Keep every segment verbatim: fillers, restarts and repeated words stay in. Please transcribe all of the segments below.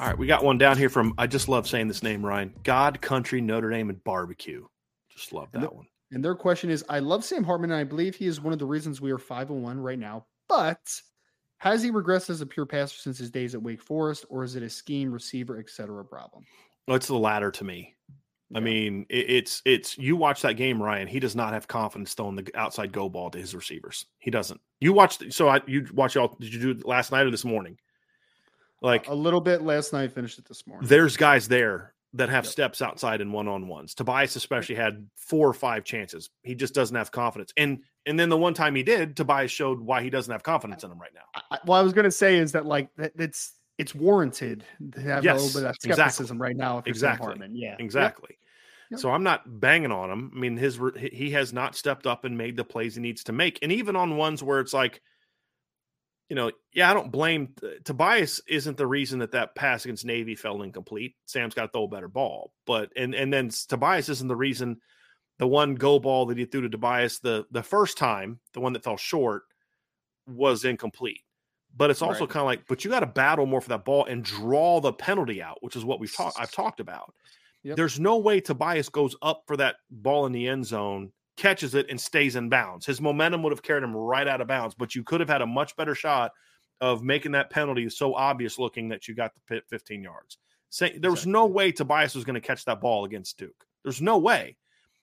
All right, we got one down here from, I just love saying this name, Ryan, God, Country, Notre Dame, and Barbecue. Just love that and the, one. And their question is, I love Sam Hartman, and I believe he is one of the reasons we are five and one right now, but has he regressed as a pure passer since his days at Wake Forest, or is it a scheme, receiver, et cetera problem? Well, it's the latter to me. Yeah. I mean, it, it's, it's, you watch that game, Ryan, he does not have confidence throwing the outside go ball to his receivers. He doesn't. You watched, so I, you watch y'all, did you do it last night or this morning? Like a little bit last night, finished it this morning. There's guys there that have yep. steps outside and one-on-ones. Tobias especially had four or five chances. He just doesn't have confidence. And and then the one time he did, Tobias showed why he doesn't have confidence in him right now. I, what I was going to say is that, like, it's it's warranted to have yes, a little bit of skepticism exactly. right now. If exactly. Yeah. Exactly. Yep. Yep. So I'm not banging on him. I mean, his he has not stepped up and made the plays he needs to make. And even on ones where it's like, you know, yeah, I don't blame – Tobias isn't the reason that that pass against Navy fell incomplete. Sam's got to throw a better ball. But and and then Tobias isn't the reason the one go ball that he threw to Tobias the, the first time, the one that fell short, was incomplete. But it's also right. kind of like – but you got to battle more for that ball and draw the penalty out, which is what we've ta- I've talked about. Yep. There's no way Tobias goes up for that ball in the end zone, catches it, and stays in bounds. His momentum would have carried him right out of bounds, but you could have had a much better shot of making that penalty so obvious looking that you got the fifteen yards. There was no way Tobias was going to catch that ball against Duke. There's no way,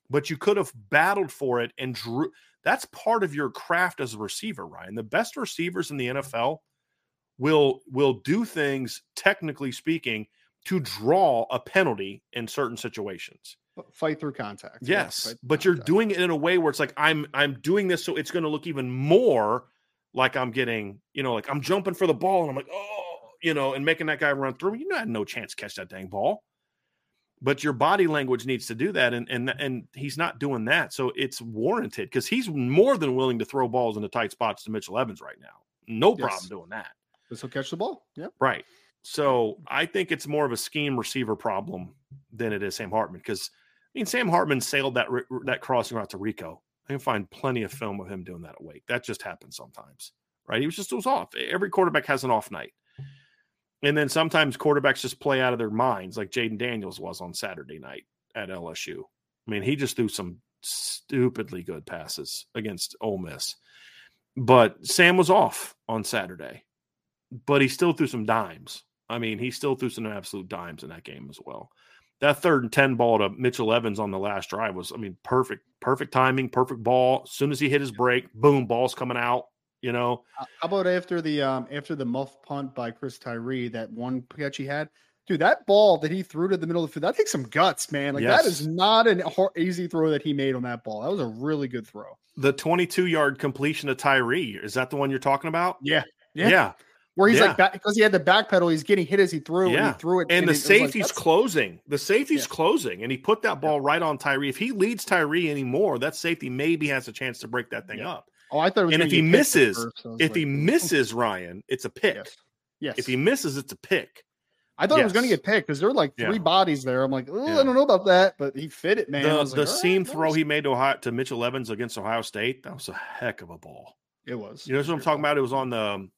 but you could have battled for it and drew. That's part of your craft as a receiver, Ryan. The best receivers in the N F L will, will do things, technically speaking, to draw a penalty in certain situations. Fight through contact. Yes, yeah, through but contact. You're doing it in a way where it's like, I'm I'm doing this, so it's going to look even more like I'm getting, you know, like I'm jumping for the ball, and I'm like, oh, you know, and making that guy run through. You know, I had no chance to catch that dang ball. But your body language needs to do that, and and and he's not doing that, so it's warranted because he's more than willing to throw balls into tight spots to Mitchell Evans right now. No yes. problem doing that. Because he'll catch the ball. Yeah. Right. So I think it's more of a scheme receiver problem than it is Sam Hartman because – I mean, Sam Hartman sailed that that crossing route to Rico. I can find plenty of film of him doing that at Wake. That just happens sometimes, right? He was just it was off. Every quarterback has an off night. And then sometimes quarterbacks just play out of their minds, like Jaden Daniels was on Saturday night at L S U. I mean, he just threw some stupidly good passes against Ole Miss. But Sam was off on Saturday. But he still threw some dimes. I mean, he still threw some absolute dimes in that game as well. That third and ten ball to Mitchell Evans on the last drive was, I mean, perfect, perfect timing, perfect ball. As soon as he hit his break, boom, ball's coming out, you know. How about after the um, after the muff punt by Chris Tyree, that one catch he had? Dude, that ball that he threw to the middle of the field, that takes some guts, man. Like, yes. that is not an easy throw that he made on that ball. That was a really good throw. The twenty-two-yard completion to Tyree, is that the one you're talking about? Yeah. Yeah. yeah. Where he's yeah. like, back, because he had the back pedal, he's getting hit as he threw, yeah. and he threw it. And, and the it, safety's it like, closing. The safety's yeah. closing, and he put that ball yeah. right on Tyree. If he leads Tyree anymore, that safety maybe has a chance to break that thing yeah. up. Oh, I thought. It was and if he misses, first, so if like, he misses Ryan, it's a pick. Yes. Yes. If he misses, it's a pick. I thought yes. he was going to get picked because there were like three yeah. bodies there. I'm like, oh, yeah. I don't know about that, but he fit it, man. The, like, the seam right, throw was... he made to, Ohio, to Mitchell Evans against Ohio State, that was a heck of a ball. It was. You know what I'm talking about? It was on the,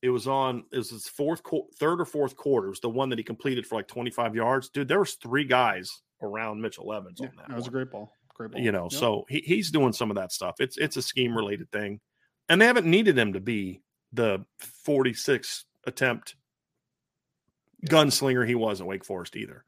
it was on, it was his fourth, third or fourth quarter. It was the one that he completed for like twenty-five yards. Dude, there was three guys around Mitchell Evans yeah, on that. That was one. a great ball. Great ball. You know, yep. so he, he's doing some of that stuff. It's it's a scheme related thing, and they haven't needed him to be the forty-six attempt gunslinger he was at Wake Forest either.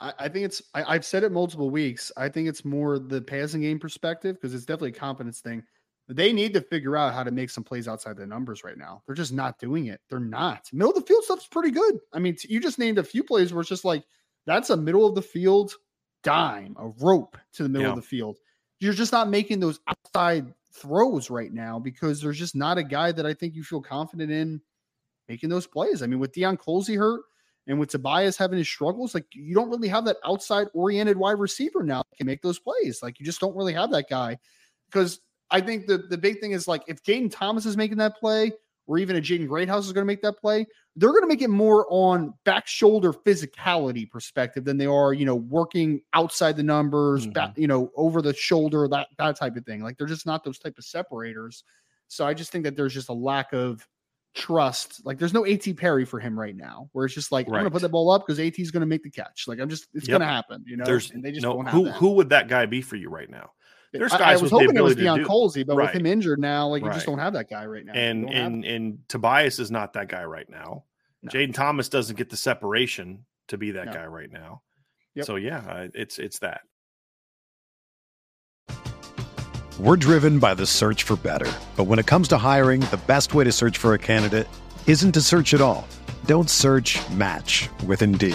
I, I think it's I, I've said it multiple weeks. I think it's more the passing game perspective because it's definitely a competence thing. They need to figure out how to make some plays outside the numbers right now. They're just not doing it. They're not. Middle of the field stuff's pretty good. I mean, you just named a few plays where it's just like, that's a middle of the field dime, a rope to the middle yeah. of the field. You're just not making those outside throws right now because there's just not a guy that I think you feel confident in making those plays. I mean, with Deion Colsey hurt and with Tobias having his struggles, like you don't really have that outside-oriented wide receiver now that can make those plays. Like you just don't really have that guy because – I think the, the big thing is like if Jaden Thomas is making that play or even a Jaden Greathouse is going to make that play, they're going to make it more on back shoulder physicality perspective than they are, you know, working outside the numbers, mm-hmm. back, you know, over the shoulder, that, that type of thing. Like they're just not those type of separators. So I just think that there's just a lack of trust. Like there's no A T Perry for him right now where it's just like, right. I'm going to put that ball up because A T is going to make the catch. Like I'm just, it's yep. going to happen, you know, there's, and they just no, don't have who, that. Who would that guy be for you right now? There's guys I, I was with hoping the ability it was Deion Colsey, but right. with him injured now, like right. you just don't have that guy right now. And and and Tobias is not that guy right now. No. Jaden Thomas doesn't get the separation to be that no. guy right now. Yep. So yeah, it's it's that. We're driven by the search for better, but when it comes to hiring, the best way to search for a candidate isn't to search at all. Don't search, match with Indeed.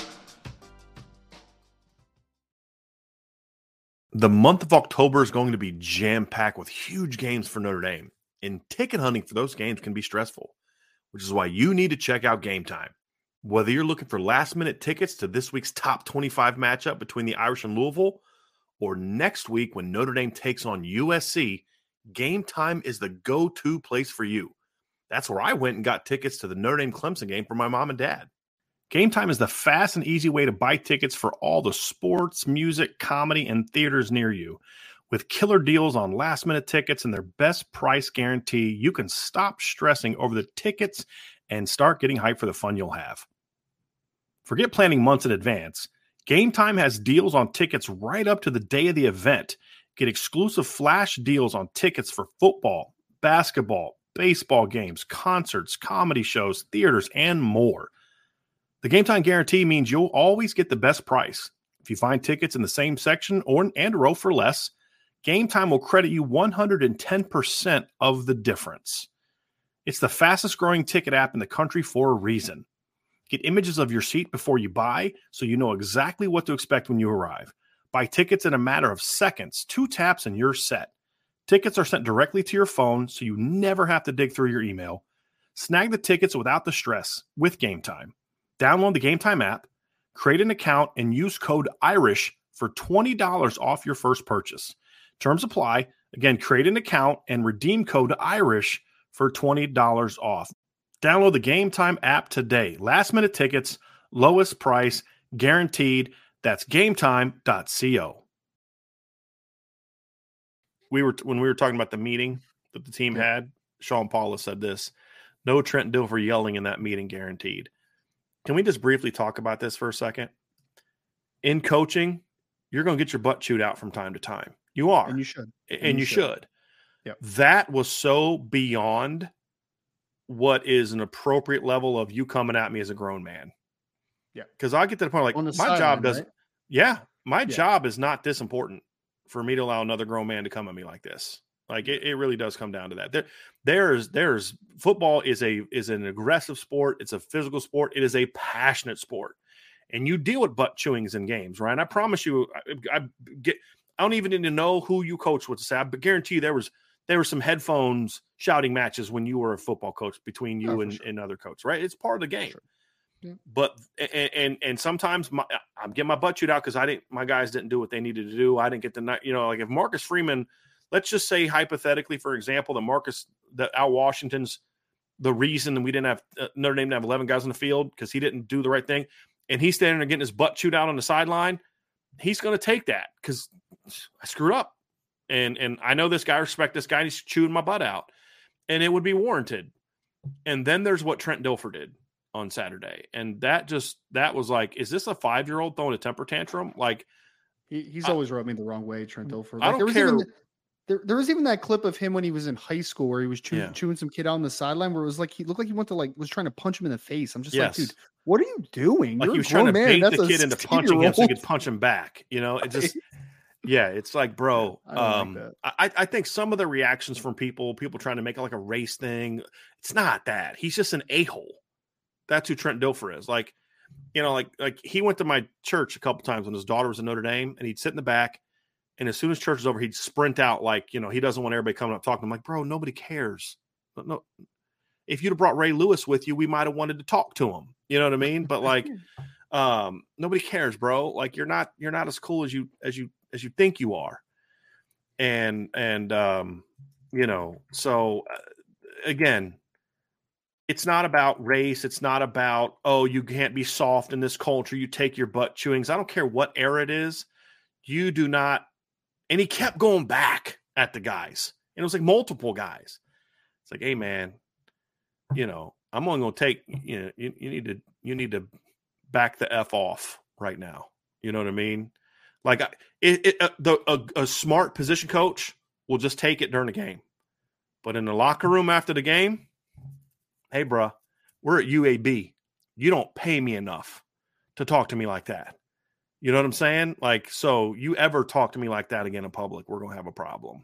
The month of October is going to be jam-packed with huge games for Notre Dame, and ticket hunting for those games can be stressful, which is why you need to check out Game Time. Whether you're looking for last-minute tickets to this week's top twenty-five matchup between the Irish and Louisville, or next week when Notre Dame takes on U S C, Game Time is the go-to place for you. That's where I went and got tickets to the Notre Dame-Clemson game for my mom and dad. Game Time is the fast and easy way to buy tickets for all the sports, music, comedy, and theaters near you. With killer deals on last-minute tickets and their best price guarantee, you can stop stressing over the tickets and start getting hyped for the fun you'll have. Forget planning months in advance. Game Time has deals on tickets right up to the day of the event. Get exclusive flash deals on tickets for football, basketball, baseball games, concerts, comedy shows, theaters, and more. The Game Time guarantee means you'll always get the best price. If you find tickets in the same section or and row for less, Game Time will credit you one hundred ten percent of the difference. It's the fastest growing ticket app in the country for a reason. Get images of your seat before you buy so you know exactly what to expect when you arrive. Buy tickets in a matter of seconds, two taps and you're set. Tickets are sent directly to your phone so you never have to dig through your email. Snag the tickets without the stress with Game Time. Download the Game Time app, create an account, and use code IRISH for twenty dollars off your first purchase. Terms apply. Again, create an account and redeem code IRISH for twenty dollars off. Download the Game Time app today. Last-minute tickets, lowest price, guaranteed. That's game time dot co. We were when we were talking about the meeting that the team had, Sean Paula said this: no Trent Dilfer yelling in that meeting, guaranteed. Can we just briefly talk about this for a second? In coaching, you're going to get your butt chewed out from time to time. You are. And you should. And, and you should. should. Yep. That was so beyond what is an appropriate level of you coming at me as a grown man. Yeah. Because I get to the point like, the my job line, doesn't. Right? Yeah. My yeah. job is not this important for me to allow another grown man to come at me like this. Like it, it really does come down to that. There, there's, there's football is a, is an aggressive sport. It's a physical sport. It is a passionate sport, and you deal with butt chewings in games, right? And I promise you, I, I get, I don't even need to know who you coach with to say, but guarantee you there was, there were some headphones shouting matches when you were a football coach between you oh, and, sure. and other coaches, right? It's part of the game, sure. yeah. but, and, and, and sometimes my, I'm getting my butt chewed out. Cause I didn't, my guys didn't do what they needed to do. I didn't get the night, you know, like if Marcus Freeman, let's just say hypothetically, for example, that Marcus, that Al Washington's the reason that we didn't have uh, Notre Dame to have eleven guys on the field because he didn't do the right thing, and he's standing there getting his butt chewed out on the sideline. He's going to take that because I screwed up, and and I know this guy, I respect this guy, and he's chewing my butt out, and it would be warranted. And then there's what Trent Dilfer did on Saturday, and that just that was like, is this a five year old throwing a temper tantrum? Like he, he's I, always rubbed me the wrong way, Trent Dilfer. Like, I don't there was care. Even- There, there was even that clip of him when he was in high school where he was chewing, yeah. chewing some kid out on the sideline where it was like he looked like he went to like was trying to punch him in the face. I'm just yes. like, dude, what are you doing? Like You're he was trying to man. bait That's the kid into punching him so he could punch him back. You know, it just yeah, it's like, bro. I um, like I, I think some of the reactions from people, people trying to make it like a race thing, it's not that. He's just an a hole. That's who Trent Dilfer is. Like, you know, like like he went to my church a couple times when his daughter was in Notre Dame, and he'd sit in the back. And as soon as church is over, he'd sprint out like, you know, he doesn't want everybody coming up talking. I'm like, bro, nobody cares. But no, if you'd have brought Ray Lewis with you, we might have wanted to talk to him. You know what I mean? But like, um, nobody cares, bro. Like you're not you're not as cool as you as you as you think you are. And and um, you know, so uh, again, it's not about race. It's not about oh, you can't be soft in this culture. You take your butt chewings. I don't care what era it is. You do not. And he kept going back at the guys. And it was like multiple guys. It's like, hey, man, you know, I'm only going to take, you know, you, you need to, you need to back the F off right now. You know what I mean? Like I, it, it, a, the, a, a smart position coach will just take it during the game. But in the locker room after the game, hey, bro, we're at U A B. You don't pay me enough to talk to me like that. You know what I'm saying? Like, so you ever talk to me like that again in public, we're going to have a problem.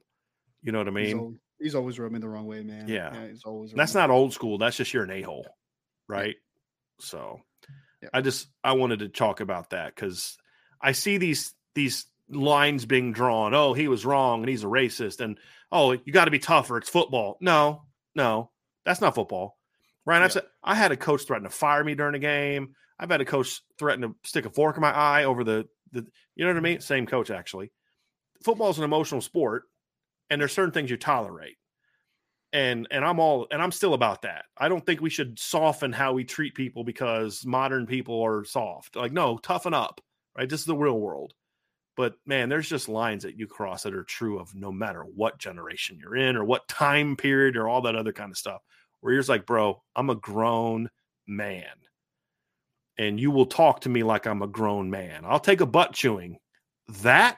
You know what I mean? He's, old, he's always rubbing the wrong way, man. Yeah. yeah he's always That's not old school. That's just you're an a-hole, right? Yeah. So yeah. I just, I wanted to talk about that because I see these, these lines being drawn. Oh, he was wrong and he's a racist. And, oh, you got to be tougher. It's football. No, no, that's not football. Ryan, yeah. I said, I had a coach threaten to fire me during a game. I've had a coach threaten to stick a fork in my eye over the, the you know what I mean? Same coach, actually. Football is an emotional sport, and there's certain things you tolerate. And and I'm all and I'm still about that. I don't think we should soften how we treat people because modern people are soft. Like, no, toughen up, right? This is the real world. But, man, there's just lines that you cross that are true of no matter what generation you're in or what time period or all that other kind of stuff. Where you're just like, bro, I'm a grown man. And you will talk to me like I'm a grown man. I'll take a butt chewing. That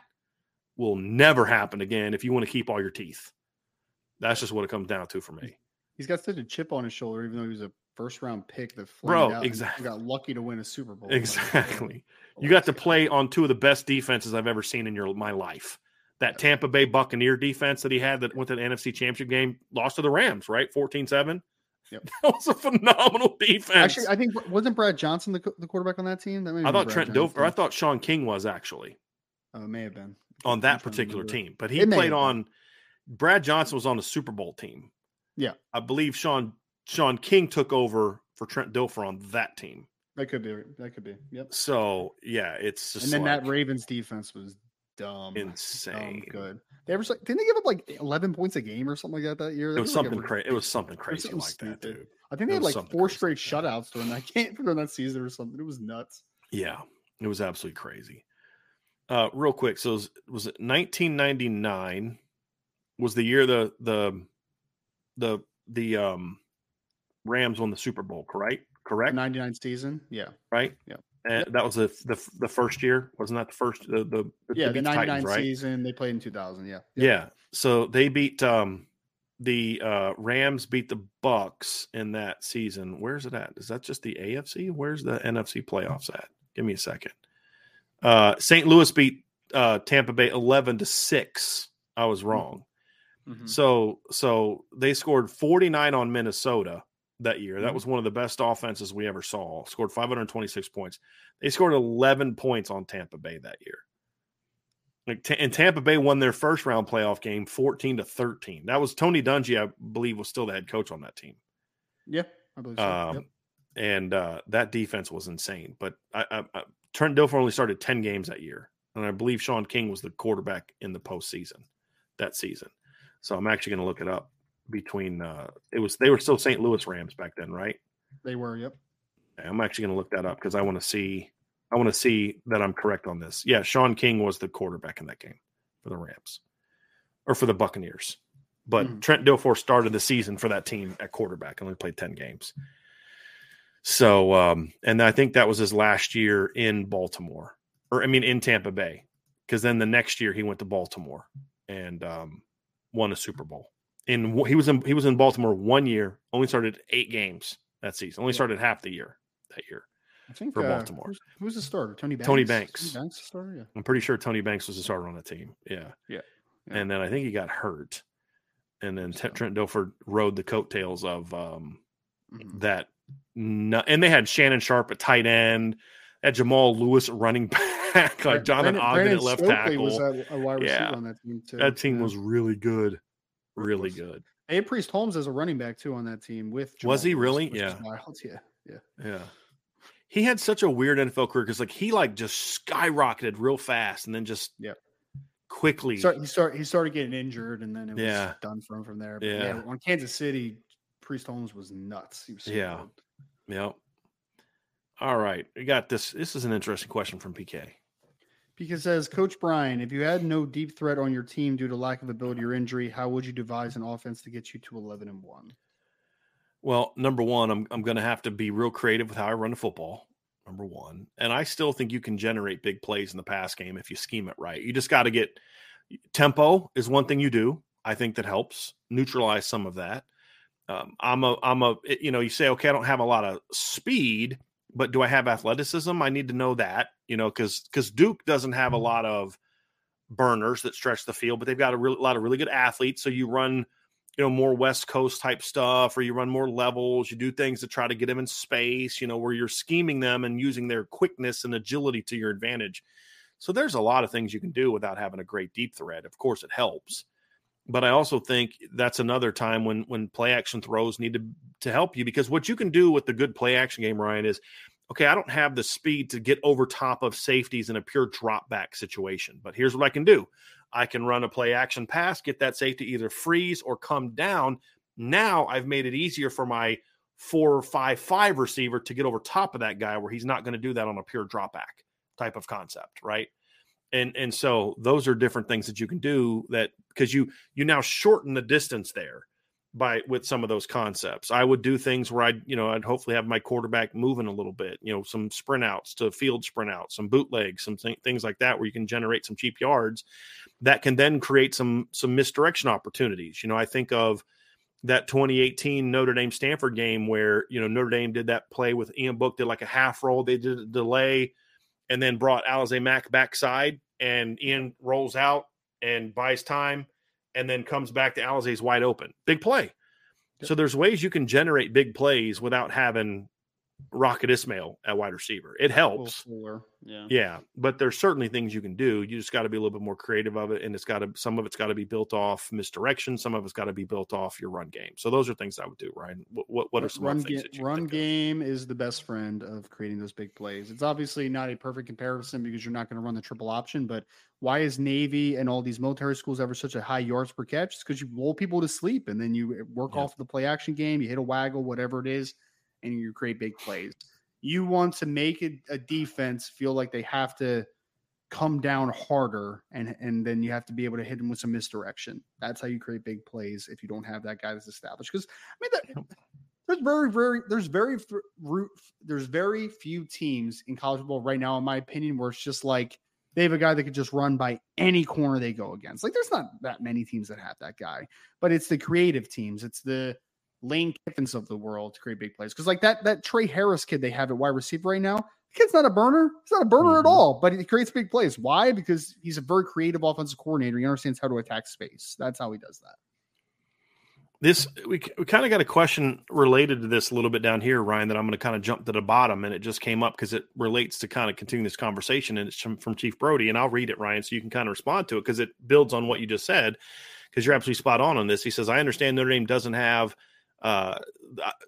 will never happen again if you want to keep all your teeth. That's just what it comes down to for me. He's got such a chip on his shoulder, even though he was a first-round pick that flamed out. Exactly. He got lucky to win a Super Bowl. Exactly. You got to play on two of the best defenses I've ever seen in your my life. That Tampa Bay Buccaneer defense that he had that went to the N F C Championship game, lost to the Rams, right? fourteen seven. Yep. That was a phenomenal defense. Actually, I think wasn't Brad Johnson the, the quarterback on that team? That I thought Trent Dilfer. I thought Sean King was actually. Oh, it may have been on that particular team, but he played on. Brad Johnson was on the Super Bowl team. Yeah, I believe Sean Sean King took over for Trent Dilfer on that team. That could be. That could be. Yep. So yeah, it's just and then like, that Ravens defense was dumb, insane, dumb good. They ever didn't they give up like eleven points a game or something like that that year? That it was, was something like crazy. It was something crazy was like that, dude. I think they had like four straight shutouts during that game during that season or something. It was nuts. Yeah, it was absolutely crazy. Uh, real quick, so it was, was it nineteen ninety-nine? Was the year the the the the um, Rams won the Super Bowl? Correct? correct? ninety-nine season, yeah. Right? Yeah. And that was the the, the first year, wasn't that the first? The, the, yeah, the ninety-nine Titans, right? Season, they played in two thousand, yeah. Yeah, yeah. So they beat um, the uh, Rams beat the Bucks in that season. Where's it at? Is that just the A F C? Where's the N F C playoffs at? Give me a second. Uh, Saint Louis beat uh, Tampa Bay eleven to six. I was wrong. Mm-hmm. So so they scored forty-nine on Minnesota that year. That mm-hmm. was one of the best offenses we ever saw. Scored five hundred twenty-six points. They scored eleven points on Tampa Bay that year. Like t- and Tampa Bay won their first round playoff game fourteen to thirteen. That was Tony Dungy, I believe, was still the head coach on that team. Yeah, I believe so. Um, yep. And uh, that defense was insane. But I, I, I, Trent Dilfer only started ten games that year. And I believe Sean King was the quarterback in the postseason that season. So I'm actually going to look it up between uh, it was, they were still Saint Louis Rams back then, right? They were. Yep. I'm actually going to look that up because I want to see, I want to see that I'm correct on this. Yeah. Sean King was the quarterback in that game for the Rams or for the Buccaneers, but mm-hmm. Trent Dilfer started the season for that team at quarterback and only played ten games. So, um, and I think that was his last year in Baltimore or I mean in Tampa Bay. Cause then the next year he went to Baltimore and, um, won a Super Bowl. And he was in he was in Baltimore one year. Only started eight games that season. Only started half the year that year. I think for uh, Baltimore. Who's, who's the starter? Tony Banks. Tony Banks. Tony Banks the starter? Yeah. I'm pretty sure Tony Banks was the starter on the team. Yeah. Yeah. Yeah. And then I think he got hurt. And then so. Trent Dilfer rode the coattails of um, mm-hmm. that. No, and they had Shannon Sharp at tight end. Had Jamal Lewis running back, like Jonathan Ogden at left Stokely tackle. Was a, a wide receiver yeah. on that team too. That team yeah. was really good, really good. They had Priest Holmes as a running back too on that team. With Jamal was he Lewis, really? Yeah. yeah, yeah, yeah. He had such a weird N F L career because like he like just skyrocketed real fast and then just yeah quickly. He started, he started, he started getting injured and then it was yeah. done from from there. But yeah. yeah, on Kansas City, Priest Holmes was nuts. He was so yeah, old. yeah. All right, we got this. This is an interesting question from P K. P K says, Coach Brian, if you had no deep threat on your team due to lack of ability or injury, how would you devise an offense to get you to eleven and one? Well, number one, I'm I'm going to have to be real creative with how I run the football, number one. And I still think you can generate big plays in the pass game if you scheme it right. You just got to get – tempo is one thing you do. I think that helps neutralize some of that. Um, I'm a I'm a – you know, you say, okay, I don't have a lot of speed – but do I have athleticism? I need to know that, you know, because because Duke doesn't have a lot of burners that stretch the field, but they've got a, real, a lot of really good athletes. So you run, you know, more West Coast type stuff, or you run more levels. You do things to try to get them in space, you know, where you're scheming them and using their quickness and agility to your advantage. So there's a lot of things you can do without having a great deep threat. Of course, it helps. But I also think that's another time when when play action throws need to, to help you, because what you can do with the good play action game, Ryan, is, okay, I don't have the speed to get over top of safeties in a pure drop back situation, but here's what I can do. I can run a play action pass, get that safety either freeze or come down. Now I've made it easier for my four or five, five receiver to get over top of that guy where he's not going to do that on a pure drop back type of concept, right? And and so those are different things that you can do, that because you you now shorten the distance there by with some of those concepts. I would do things where I'd, you know, I'd hopefully have my quarterback moving a little bit, you know, some sprint outs to field sprint outs, some bootlegs, some th- things like that, where you can generate some cheap yards that can then create some some misdirection opportunities. You know, I think of that twenty eighteen Notre Dame Stanford game where, you know, Notre Dame did that play with Ian Book, did like a half roll, they did a delay, and then brought Alizé Mack backside, and Ian rolls out and buys time and then comes back to Alizé's wide open. Big play. Yep. So there's ways you can generate big plays without having Rocket Ismail at wide receiver. It helps. Yeah. yeah. But there's certainly things you can do. You just got to be a little bit more creative of it. And it's got to, some of it's got to be built off misdirection. Some of it's got to be built off your run game. So those are things I would do, Ryan. What, what, what are some run things? Ga- that you run game of? Is the best friend of creating those big plays. It's obviously not a perfect comparison because you're not going to run the triple option, but why is Navy and all these military schools ever such a high yards per catch? It's because you lull people to sleep and then you work yeah. off the play action game. You hit a waggle, whatever it is, and you create big plays. You want to make it a defense feel like they have to come down harder, and, and then you have to be able to hit them with some misdirection. That's how you create big plays if you don't have that guy that's established. Because, I mean, that, There's very, very, there's very, there's very few teams in college football right now, in my opinion, where it's just like they have a guy that could just run by any corner they go against. Like, there's not that many teams that have that guy, but it's the creative teams. It's the Lane Kiffins of the world to create big plays. Because like that, that Trey Harris kid they have at wide receiver right now, the kid's not a burner. He's not a burner mm-hmm. at all, but he creates big plays. Why? Because he's a very creative offensive coordinator. He understands how to attack space. That's how he does that. This we we kind of got a question related to this a little bit down here, Ryan, that I'm going to kind of jump to the bottom, and it just came up because it relates to kind of continue this conversation, and it's from, from Chief Brody, and I'll read it, Ryan, so you can kind of respond to it because it builds on what you just said, because you're absolutely spot on on this. He says, I understand Notre Dame doesn't have uh,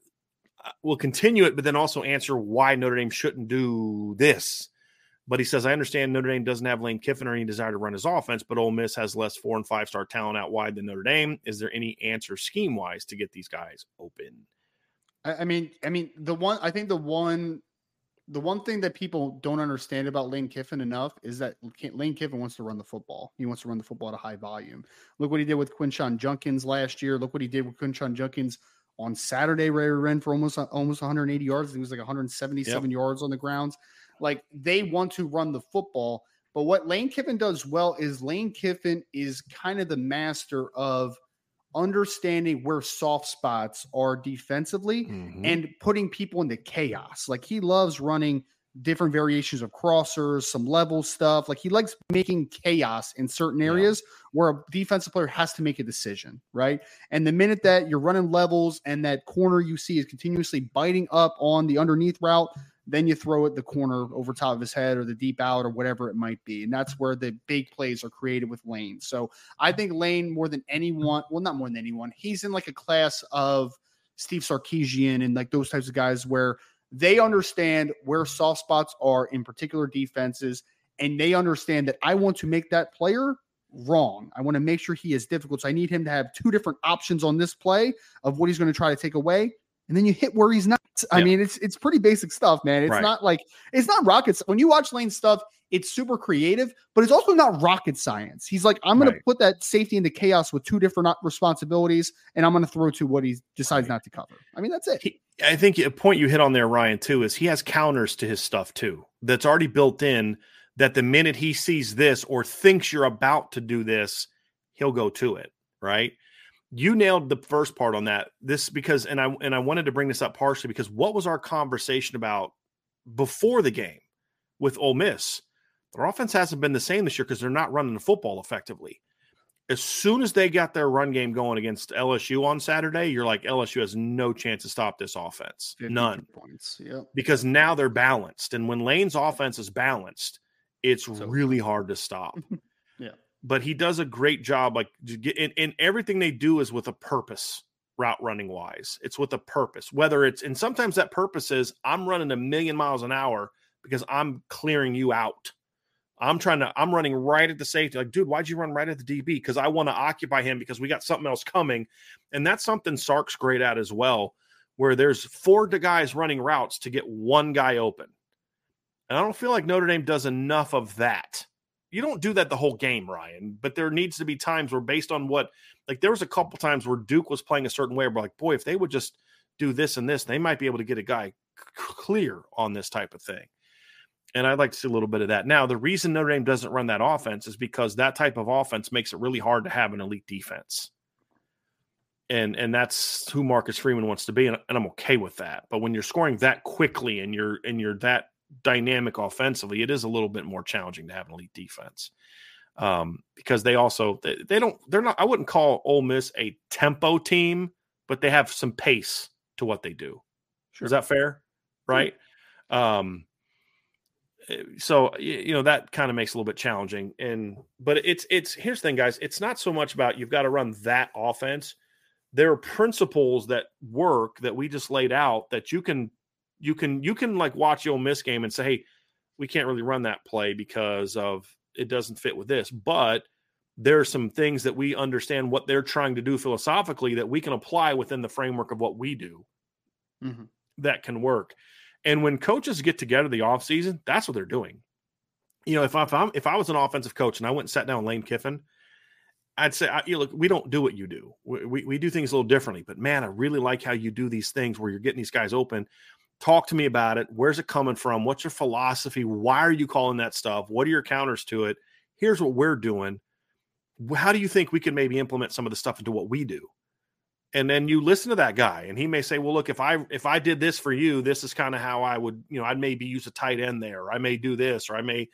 – we'll continue it, but then also answer why Notre Dame shouldn't do this. But he says, I understand Notre Dame doesn't have Lane Kiffin or any desire to run his offense, but Ole Miss has less four- and five-star talent out wide than Notre Dame. Is there any answer scheme-wise to get these guys open? I mean, I mean, the one I think the one the one thing that people don't understand about Lane Kiffin enough is that Lane Kiffin wants to run the football. He wants to run the football at a high volume. Look what he did with Quinshon Judkins last year. Look what he did with Quinshon Judkins on Saturday, where he ran for almost almost one hundred eighty yards. I think it was like one hundred seventy-seven yep. yards on the grounds. Like, they want to run the football, but what Lane Kiffin does well is Lane Kiffin is kind of the master of understanding where soft spots are defensively mm-hmm. and putting people into chaos. Like, he loves running different variations of crossers, some level stuff. Like, he likes making chaos in certain areas yeah. where a defensive player has to make a decision, right? And the minute that you're running levels and that corner you see is continuously biting up on the underneath route, then you throw it the corner over top of his head or the deep out or whatever it might be. And that's where the big plays are created with Lane. So I think Lane, more than anyone, well, not more than anyone, he's in like a class of Steve Sarkisian and like those types of guys where they understand where soft spots are in particular defenses. And they understand that I want to make that player wrong. I want to make sure he is difficult. So I need him to have two different options on this play of what he's going to try to take away. And then you hit where he's not. I yeah. mean, it's it's pretty basic stuff, man. It's right. not like it's not rocket science. When you watch Lane's stuff, it's super creative, but it's also not rocket science. He's like, I'm going right. to put that safety into chaos with two different responsibilities, and I'm going to throw to what he decides right. not to cover. I mean, that's it. He, I think a point you hit on there, Ryan, too, is he has counters to his stuff too. That's already built in. That the minute he sees this or thinks you're about to do this, he'll go to it. Right. You nailed the first part on that. This because, and I and I wanted to bring this up partially because what was our conversation about before the game with Ole Miss? Their offense hasn't been the same this year because they're not running the football effectively. As soon as they got their run game going against L S U on Saturday, you're like, L S U has no chance to stop this offense. None. Points. Yep. Because now they're balanced. And when Lane's offense is balanced, it's so really hard to stop. But he does a great job, like, and, and everything they do is with a purpose, route running wise. It's with a purpose, whether it's, and sometimes that purpose is I'm running a million miles an hour because I'm clearing you out. I'm trying to, I'm running right at the safety. Like, dude, why'd you run right at the D B? Because I want to occupy him because we got something else coming. And that's something Sark's great at as well, where there's four guys running routes to get one guy open. And I don't feel like Notre Dame does enough of that. You don't do that the whole game, Ryan, but there needs to be times where based on what, like there was a couple times where Duke was playing a certain way. We're like, boy, if they would just do this and this, they might be able to get a guy c- clear on this type of thing. And I'd like to see a little bit of that. Now, the reason Notre Dame doesn't run that offense is because that type of offense makes it really hard to have an elite defense. And and that's who Marcus Freeman wants to be. And, and I'm okay with that. But when you're scoring that quickly and you're, and you're that dynamic offensively, it is a little bit more challenging to have an elite defense um, because they also they, they don't they're not I wouldn't call Ole Miss a tempo team, but they have some pace to what they do. Sure. Is that fair? Right. Yeah. Um, so you know that kind of makes it a little bit challenging. And but it's it's here's the thing, guys. It's not so much about you've got to run that offense. There are principles that work that we just laid out that you can. You can you can like watch the Ole Miss game and say, hey, we can't really run that play because of it doesn't fit with this. But there are some things that we understand what they're trying to do philosophically that we can apply within the framework of what we do mm-hmm. that can work. And when coaches get together the offseason, that's what they're doing. You know, if I if, I'm, if I was an offensive coach and I went and sat down with Lane Kiffin I'd say, I, you look, we don't do what you do. We, we we do things a little differently, but man, I really like how you do these things where you're getting these guys open. Talk to me about it. Where's it coming from? What's your philosophy? Why are you calling that stuff? What are your counters to it? Here's what we're doing. How do you think we can maybe implement some of the stuff into what we do? And then you listen to that guy and he may say, well, look, if I, if I did this for you, this is kind of how I would, you know, I'd maybe use a tight end there. Or I may do this, or I may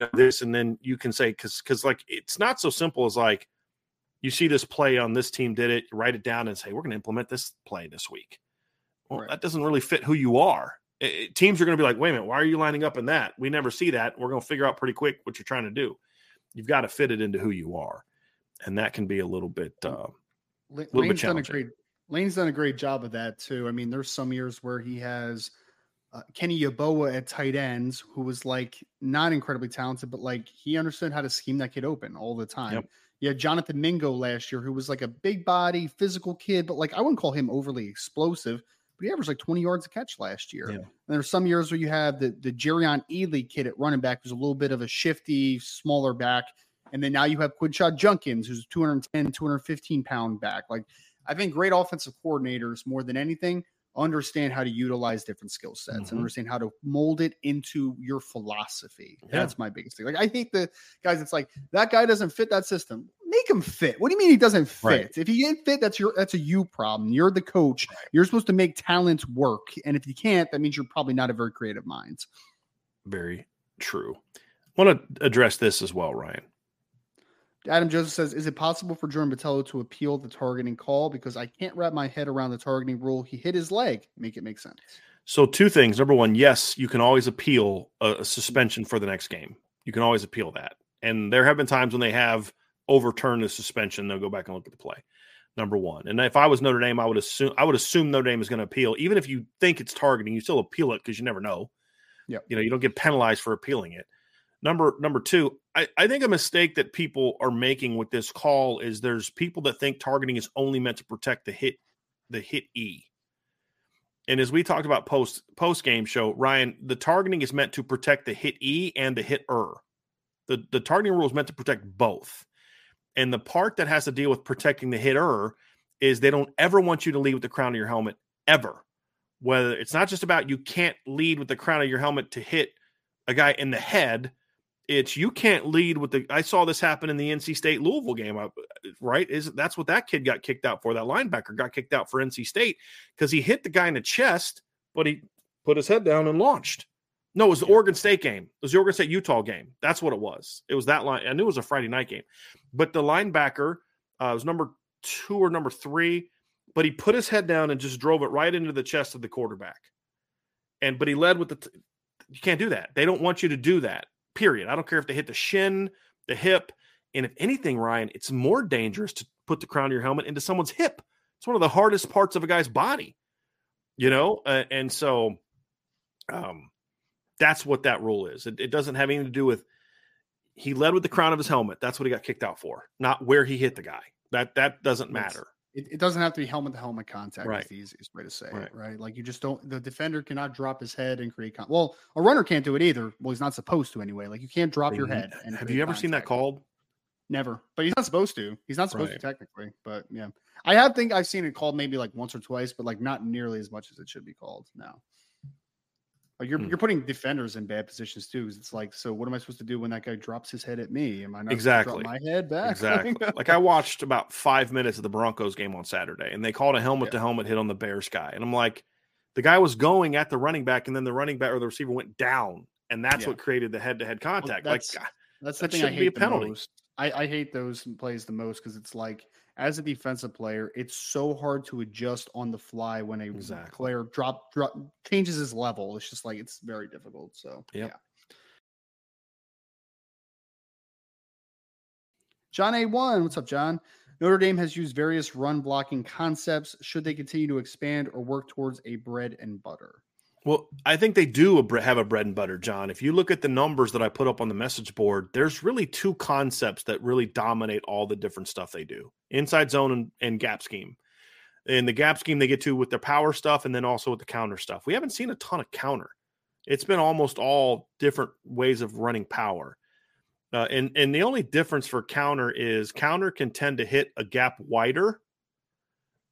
do this. And then you can say, cause, cause like, it's not so simple as like, you see this play on this team did it, you write it down and say, we're going to implement this play this week. Well, right. That doesn't really fit who you are. It, it, teams are going to be like, wait a minute, why are you lining up in that? We never see that. We're going to figure out pretty quick what you're trying to do. You've got to fit it into who you are. And that can be a little bit, uh, Lane's done a great Lane's done a great job of that too. I mean, there's some years where he has uh, Kenny Yeboah at tight ends, who was like not incredibly talented, but like he understood how to scheme that kid open all the time. Yep. Yeah, Jonathan Mingo last year, who was like a big body, physical kid, but like I wouldn't call him overly explosive, but he averaged like twenty yards a catch last year. Yeah. And there's some years where you have the the Jerion Ealy kid at running back, who's a little bit of a shifty, smaller back. And then now you have Quinshon Judkins, who's a two ten, two fifteen pound back. Like, I think great offensive coordinators, more than anything, understand how to utilize different skill sets mm-hmm. and understand how to mold it into your philosophy. Yeah. That's my biggest thing. Like, I hate the guys, it's like, that guy doesn't fit that system. Make him fit. What do you mean he doesn't fit? Right. If he didn't fit, that's your, that's a you problem. You're the coach. You're supposed to make talent work. And if you can't, that means you're probably not a very creative mind. Very true. I want to address this as well, Ryan. Adam Joseph says, is it possible for Jordan Botello to appeal the targeting call? Because I can't wrap my head around the targeting rule. He hit his leg. Make it make sense. So two things. Number one, yes, you can always appeal a, a suspension for the next game. You can always appeal that. And there have been times when they have overturned the suspension. They'll go back and look at the play. Number one. And if I was Notre Dame, I would assume, I would assume Notre Dame is going to appeal. Even if you think it's targeting, you still appeal it because you never know. Yep. You know, you don't get penalized for appealing it. Number number two, I, I think a mistake that people are making with this call is there's people that think targeting is only meant to protect the hit, the hit E. And as we talked about post post game show, Ryan, the targeting is meant to protect the hit E and the hit er. The the targeting rule is meant to protect both. And the part that has to deal with protecting the hit er is they don't ever want you to lead with the crown of your helmet ever. Whether it's not just about you can't lead with the crown of your helmet to hit a guy in the head. It's you can't lead with the – I saw this happen in the N C State Louisville game, right? Is that's what that kid got kicked out for. That linebacker got kicked out for N C State because he hit the guy in the chest, but he put his head down and launched. No, it was the Oregon State game. It was the Oregon State-Utah game. That's what it was. It was that line. I knew it was a Friday night game. But the linebacker uh, was number two or number three, but he put his head down and just drove it right into the chest of the quarterback. And but he led with the t- – you can't do that. They don't want you to do that. Period. I don't care if they hit the shin, the hip, and if anything, Ryan, it's more dangerous to put the crown of your helmet into someone's hip. It's one of the hardest parts of a guy's body, you know? Uh, and so um, that's what that rule is. It, it doesn't have anything to do with he led with the crown of his helmet. That's what he got kicked out for, not where he hit the guy. That that doesn't matter. It, it doesn't have to be helmet-to-helmet contact right. is the easiest way to say right. it, right? Like, you just don't – the defender cannot drop his head and create con- – well, a runner can't do it either. Well, he's not supposed to anyway. Like, you can't drop they your head. And have you ever contact. seen that called? Never. But he's not supposed to. He's not supposed right. to technically. But, yeah. I have think I've seen it called maybe, like, once or twice, but, like, not nearly as much as it should be called now. Like, you're, hmm. you're putting defenders in bad positions, too. It's like, so what am I supposed to do when that guy drops his head at me? Am I not exactly. drop my head back? Exactly. Like, I watched about five minutes of the Broncos game on Saturday, and they called a helmet-to-helmet yeah. hit on the Bears guy. And I'm like, the guy was going at the running back, and then the running back or the receiver went down, and that's yeah. what created the head-to-head contact. Well, that's, like, God, that's the that thing I hate the most. I, I hate those plays the most because it's like, as a defensive player, it's so hard to adjust on the fly when a exactly. player drop, drop changes his level. It's just like it's very difficult. So, yep. yeah. John A one, what's up, John? Notre Dame has used various run blocking concepts. Should they continue to expand or work towards a bread and butter? Well, I think they do have a bread and butter, John. If you look at the numbers that I put up on the message board, there's really two concepts that really dominate all the different stuff they do. Inside zone and, and gap scheme. And the gap scheme they get to with their power stuff and then also with the counter stuff. We haven't seen a ton of counter. It's been almost all different ways of running power. Uh, and, and the only difference for counter is counter can tend to hit a gap wider,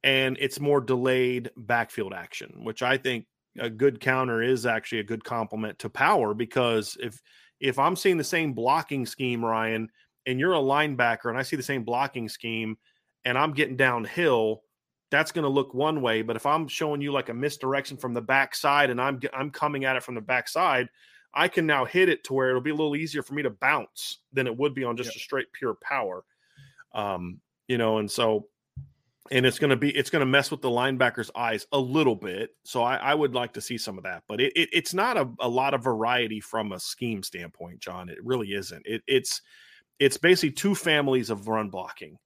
and it's more delayed backfield action, which I think a good counter is actually a good complement to power, because if if I'm seeing the same blocking scheme, Ryan, and you're a linebacker and I see the same blocking scheme and I'm getting downhill, that's going to look one way. But if I'm showing you like a misdirection from the backside and I'm I'm coming at it from the backside, I can now hit it to where it'll be a little easier for me to bounce than it would be on just yeah. a straight pure power. Um, you know, and so, and it's going to be, it's going to mess with the linebacker's eyes a little bit. So I, I would like to see some of that, but it, it, it's not a, a lot of variety from a scheme standpoint, John. It really isn't. It, it's, it's basically two families of run blocking.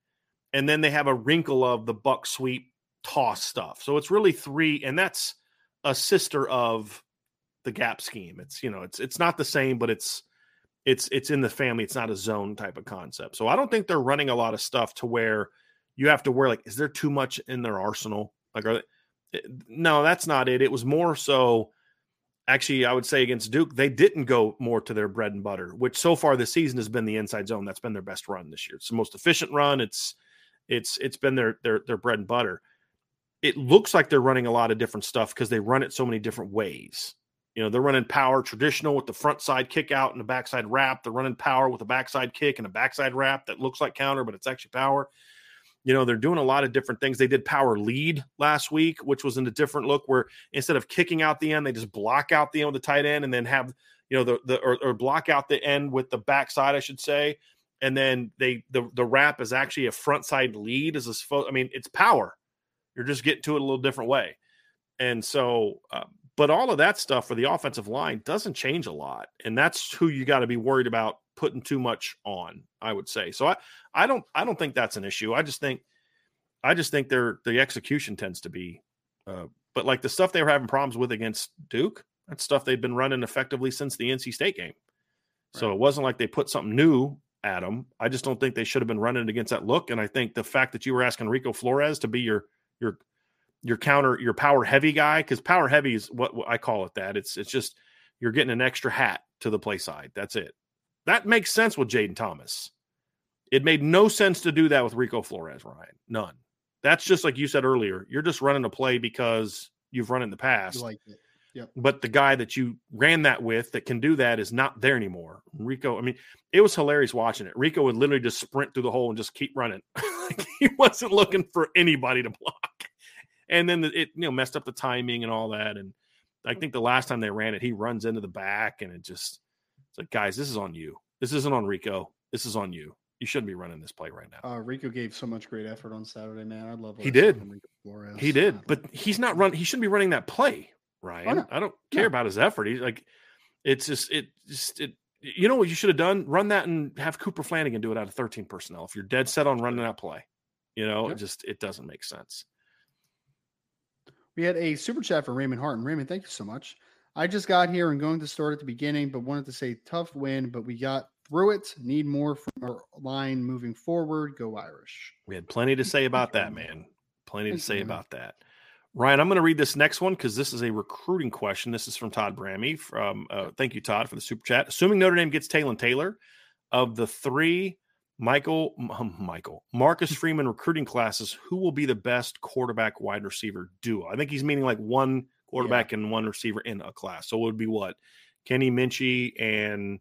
And then they have a wrinkle of the buck sweep toss stuff. So it's really three, and that's a sister of the gap scheme. It's, you know, it's, it's not the same, but it's, it's, it's in the family. It's not a zone type of concept. So I don't think they're running a lot of stuff to where you have to worry, like, is there too much in their arsenal? Like, are they, no, that's not it. It was more so actually, I would say against Duke, they didn't go more to their bread and butter, which so far this season has been the inside zone. That's been their best run this year. It's the most efficient run. It's, it's, it's been their, their, their bread and butter. It looks like they're running a lot of different stuff because they run it so many different ways. You know, they're running power traditional with the front side kick out and the backside wrap. They're running power with a backside kick and a backside wrap that looks like counter, but it's actually power. You know, they're doing a lot of different things. They did power lead last week, which was in a different look where instead of kicking out the end, they just block out the end with the tight end and then have, you know, the, the or, or block out the end with the backside, I should say. And then they the, the wrap is actually a front side lead. Is this, I mean, it's power. You're just getting to it a little different way. And so, uh, but all of that stuff for the offensive line doesn't change a lot. And that's who you got to be worried about putting too much on, I would say. So I, I don't, I don't think that's an issue. I just think, I just think their, the execution tends to be, uh, but like the stuff they were having problems with against Duke, that's stuff they've been running effectively since the N C State game. Right. So it wasn't like they put something new at them. I just don't think they should have been running against that look. And I think the fact that you were asking Rico Flores to be your, your, your counter, your power heavy guy, because power heavy is what, what I call it that. It's, it's just, you're getting an extra hat to the play side. That's it. That makes sense with Jaden Thomas. It made no sense to do that with Rico Flores, Ryan. None. That's just like you said earlier. You're just running a play because you've run in the past. You like it. Yep. But the guy that you ran that with that can do that is not there anymore. Rico, I mean, it was hilarious watching it. Rico would literally just sprint through the hole and just keep running. Like he wasn't looking for anybody to block. And then it, you know, messed up the timing and all that. And I think the last time they ran it, he runs into the back and it just – it's like, guys, this is on you. This isn't on Rico. This is on you. You shouldn't be running this play right now. Uh, Rico gave so much great effort on Saturday, man. I love what he did. Rico he did, but he's not run. He shouldn't be running that play, Ryan. Oh, no. I don't care no. about his effort. He's like, it's just it. Just it. You know what you should have done? Run that and have Cooper Flanagan do it out of thirteen personnel. If you're dead set on running that play, you know, yep. it just it doesn't make sense. We had a super chat for Raymond Hart. Raymond, thank you so much. I just got here and going to start at the beginning, but wanted to say tough win, but we got through it. Need more from our line moving forward. Go Irish. We had plenty to say about that, man. Plenty to say about that. Ryan, I'm going to read this next one because this is a recruiting question. This is from Todd Brammy. From uh, thank you, Todd, for the super chat. Assuming Notre Dame gets Taylon Taylor, of the three Michael, um, Michael, Marcus Freeman recruiting classes, who will be the best quarterback wide receiver duo? I think he's meaning like one quarterback yeah. and one receiver in a class. So it would be what? Kenny Minchey and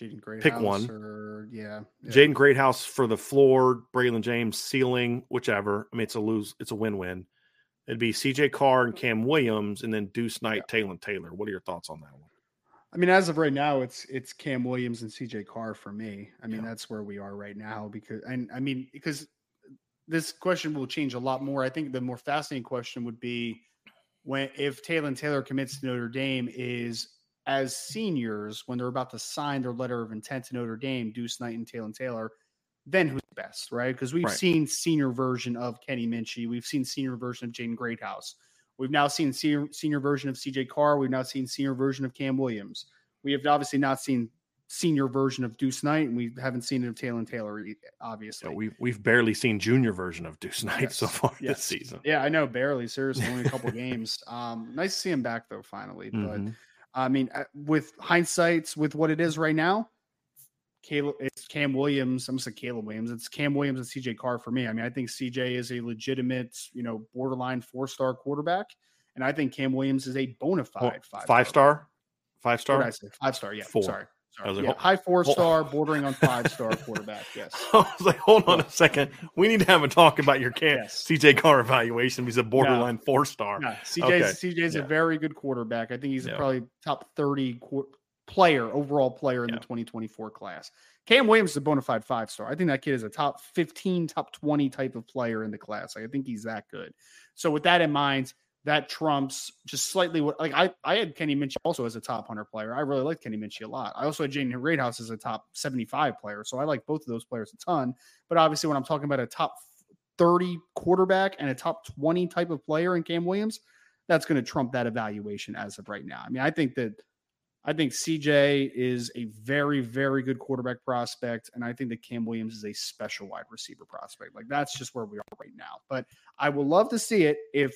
Jaden Greathouse. Pick one. Or, yeah. yeah. Jaden Greathouse for the floor, Braylon James ceiling, whichever. I mean, it's a lose. It's a win-win. It'd be C J Carr and Cam Williams and then Deuce Knight, yeah. Taylon Taylor. What are your thoughts on that one? I mean, as of right now, it's it's Cam Williams and C J Carr for me. I mean, yeah. that's where we are right now because, and I mean, because this question will change a lot more. I think the more fascinating question would be, when if Taylon Taylor commits to Notre Dame, is as seniors when they're about to sign their letter of intent to Notre Dame, Deuce Knight and Taylon Taylor, then who's the best, right? Because we've right. seen senior version of Kenny Minchey, we've seen senior version of Jaden Greathouse, we've now seen senior, senior version of C J Carr, we've now seen senior version of Cam Williams. We have obviously not seen senior version of Deuce Knight, and we haven't seen it of Taylon Taylor, obviously. Yeah, we've, we've barely seen junior version of Deuce Knight yes. so far yes. this season. Yeah, I know, barely. Seriously, only a couple games. Um, nice to see him back, though, finally. Mm-hmm. But, I mean, with hindsight, with what it is right now, Caleb, it's Cam Williams. I'm saying Caleb Williams. It's Cam Williams and C J Carr for me. I mean, I think C J is a legitimate, you know, borderline four-star quarterback, and I think Cam Williams is a bona fide five. Five-star? Five-star? What did I say? Five-star, yeah. Four. Sorry. Sorry. Like, yeah. High four-star, bordering on five-star quarterback, yes. I was like, hold on a second. We need to have a talk about your Cam, yes. C J Carr evaluation. He's a borderline no. four-star. No. C J's, okay. C J's yeah. a very good quarterback. I think he's yeah. probably top thirty qu- player, overall player in yeah. the twenty twenty-four class. Cam Williams is a bona fide five-star. I think that kid is a top fifteen, top twenty type of player in the class. Like, I think he's that good. So with that in mind, that trumps just slightly what, like I, I had Kenny Minchey also as a top one hundred player. I really like Kenny Minchey a lot. I also had Jaden Greathouse as a top seventy-five player. So I like both of those players a ton. But obviously when I'm talking about a top thirty quarterback and a top twenty type of player in Cam Williams, that's going to trump that evaluation as of right now. I mean, I think that, I think C J is a very, very good quarterback prospect, and I think that Cam Williams is a special wide receiver prospect. Like, that's just where we are right now. But I would love to see it if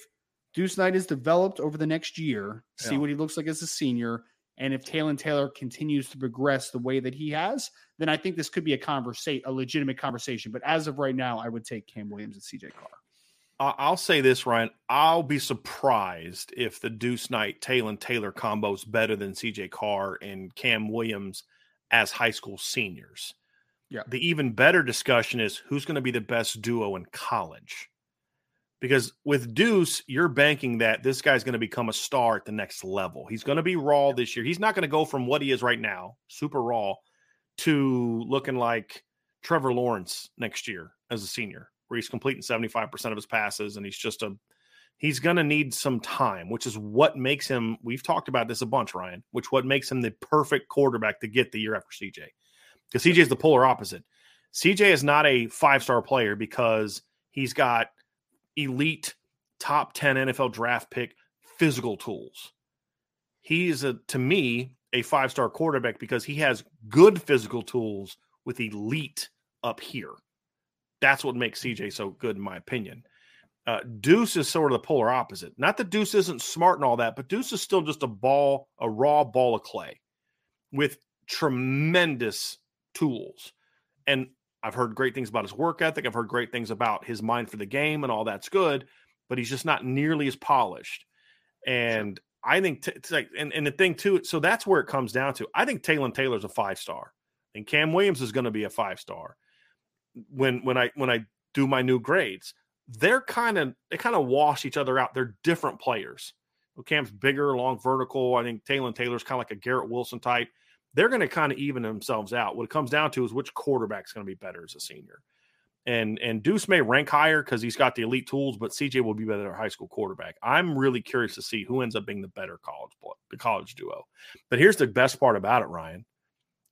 Deuce Knight is developed over the next year, yeah. see what he looks like as a senior, and if Taylon Taylor continues to progress the way that he has, then I think this could be a conversate, a legitimate conversation. But as of right now, I would take Cam Williams and C J Carr. I'll say this, Ryan. I'll be surprised if the Deuce Knight, Taylon Taylor combo is better than C J Carr and Cam Williams as high school seniors. Yeah. The even better discussion is who's going to be the best duo in college. Because with Deuce, you're banking that this guy's going to become a star at the next level. He's going to be raw this year. He's not going to go from what he is right now, super raw, to looking like Trevor Lawrence next year as a senior, where he's completing seventy-five percent of his passes, and he's just a – he's going to need some time, which is what makes him – we've talked about this a bunch, Ryan, which what makes him the perfect quarterback to get the year after C J. Because C J is the polar opposite. C J is not a five-star player because he's got elite top ten N F L draft pick physical tools. He is, a, to me, a five-star quarterback because he has good physical tools with elite up here. That's what makes C J so good, in my opinion. Uh, Deuce is sort of the polar opposite. Not that Deuce isn't smart and all that, but Deuce is still just a ball, a raw ball of clay with tremendous tools. And I've heard great things about his work ethic. I've heard great things about his mind for the game and all that's good, but he's just not nearly as polished. And sure. I think, t- it's like, and, and the thing too, so that's where it comes down to. I think Taylon Taylor's a five-star and Cam Williams is going to be a five-star. When when I when I do my new grades, they're kind of they kind of wash each other out. They're different players. Well, Cam's bigger, long vertical. I think Taylon Taylor's kind of like a Garrett Wilson type. They're going to kind of even themselves out. What it comes down to is which quarterback's going to be better as a senior. And and Deuce may rank higher because he's got the elite tools, but C J will be better at high school quarterback. I'm really curious to see who ends up being the better college the college duo. But here's the best part about it, Ryan.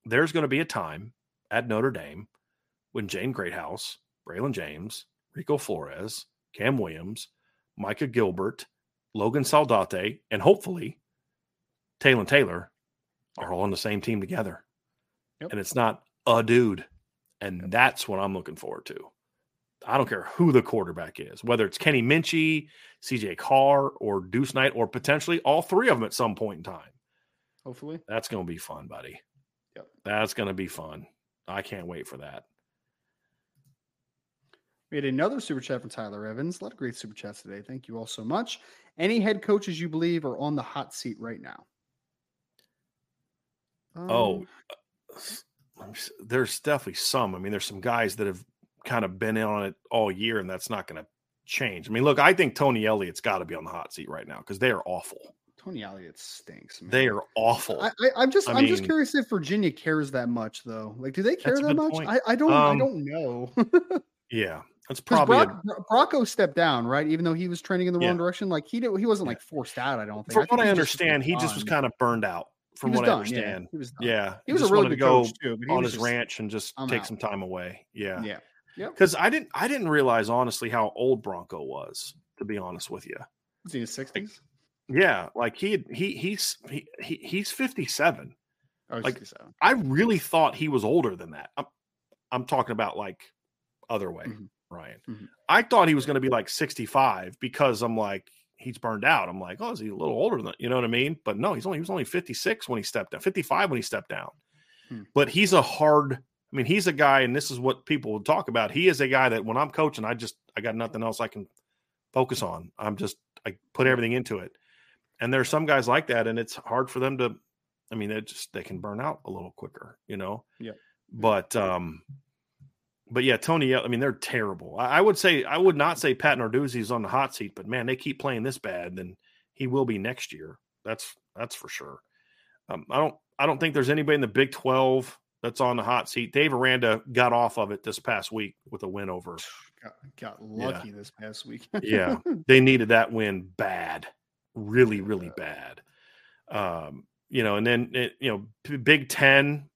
There's going to be a time at Notre Dame when Jaden Greathouse, Braylon James, Rico Flores, Cam Williams, Micah Gilbert, Logan Saldate, and hopefully Taylon Taylor are all on the same team together. Yep. And it's not a dude. And yep. that's what I'm looking forward to. I don't care who the quarterback is, whether it's Kenny Minchey, C J Carr, or Deuce Knight, or potentially all three of them at some point in time. Hopefully. That's going to be fun, buddy. Yep. That's going to be fun. I can't wait for that. We had another super chat from Tyler Evans. A lot of great super chats today. Thank you all so much. Any head coaches you believe are on the hot seat right now? Um, oh, there's definitely some. I mean, there's some guys that have kind of been in on it all year, and that's not going to change. I mean, look, I think Tony Elliott's got to be on the hot seat right now because they are awful. Tony Elliott stinks, man. They are awful. I, I, I'm just, I I'm mean, just curious if Virginia cares that much, though. Like, do they care that much? I, I don't, um, I don't know. Yeah, that's probably Brock, a, Brocco stepped down, right? Even though he was training in the yeah. wrong direction, like he did, he wasn't yeah. like forced out. I don't think. From I think what I understand, he just was kind of burned out. From what done, I understand, yeah, he was, done. Yeah, he was a really good go coach too. But he on his just, ranch and just I'm take out. some time away. Yeah, yeah, yeah. Because I didn't, I didn't realize honestly how old Brocco was. To be honest with you, was he in his sixties? Like, yeah, like he he he's he, he he's fifty-seven. Oh, like fifty-seven. I really thought he was older than that. I'm I'm talking about like. Other way, mm-hmm. Ryan. Mm-hmm. I thought he was going to be like sixty-five because I'm like he's burned out. I'm like, oh, is he a little older than that? You know what I mean? But no, he's only he was only fifty-six when he stepped down, fifty-five when he stepped down. Hmm. But he's a hard I mean, he's a guy, and this is what people will talk about. He is a guy that when I'm coaching, I just I got nothing else I can focus on. I'm just I put everything into it. And there are some guys like that, and it's hard for them to. I mean, they just they can burn out a little quicker, you know. Yeah. But um, but yeah, Tony. I mean, they're terrible. I, I would say I would not say Pat Narduzzi is on the hot seat, but man, they keep playing this bad, then he will be next year. That's that's for sure. Um, I don't I don't think there's anybody in the Big twelve that's on the hot seat. Dave Aranda got off of it this past week with a win over. Got, got lucky yeah. this past week. Yeah, they needed that win bad, really, really bad. Um, you know, and then it, you know, Big Ten.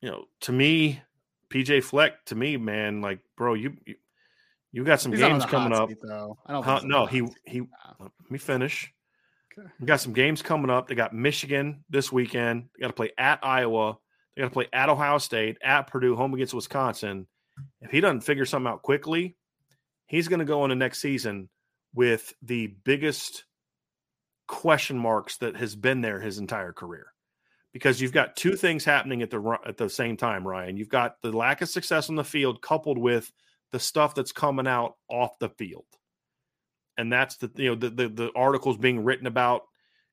You know, to me, P J Fleck. To me, man, like, bro, you you, you got some He's games coming up. Seat, I don't huh? No, he he. Nah. Let me finish. Okay. We got some games coming up. They got Michigan this weekend. They got to play at Iowa. They got to play at Ohio State, at Purdue, home against Wisconsin. If he doesn't figure something out quickly, he's going to go into next season with the biggest question marks that has been there his entire career. Because you've got two things happening at the at the same time, Ryan. You've got the lack of success on the field coupled with the stuff that's coming out off the field. And that's the you know the the, the articles being written about.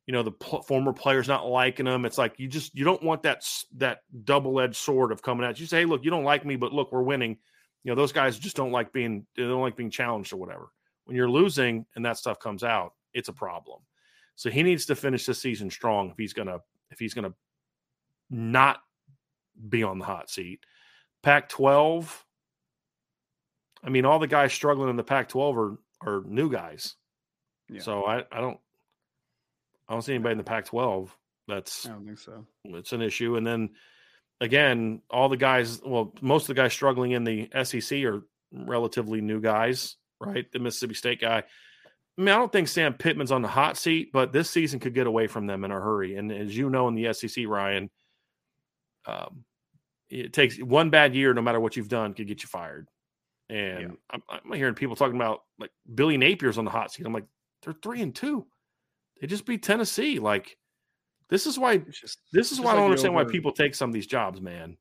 You know, the pl- former players not liking them. It's like you just you don't want that that double-edged sword of coming at you. You say, hey, look, you don't like me, but look, we're winning. You know, those guys just don't like being they don't like being challenged or whatever. When you're losing and that stuff comes out, it's a problem. So he needs to finish this season strong if he's gonna if he's gonna not be on the hot seat. Pac twelve. I mean, all the guys struggling in the Pac twelve are are new guys. Yeah. So I, I don't. I don't see anybody in the Pac twelve that's I don't think so. It's an issue. And then again, all the guys, well, most of the guys struggling in the S E C are relatively new guys, right? The Mississippi State guy. I mean, I don't think Sam Pittman's on the hot seat, but this season could get away from them in a hurry. And as you know, in the S E C, Ryan, um, it takes one bad year, no matter what you've done, could get you fired. And yeah. I'm, I'm hearing people talking about like Billy Napier's on the hot seat. I'm like, they're three and two. They just beat Tennessee. Like, this is why just, this is why like I don't understand over, why people take some of these jobs, man.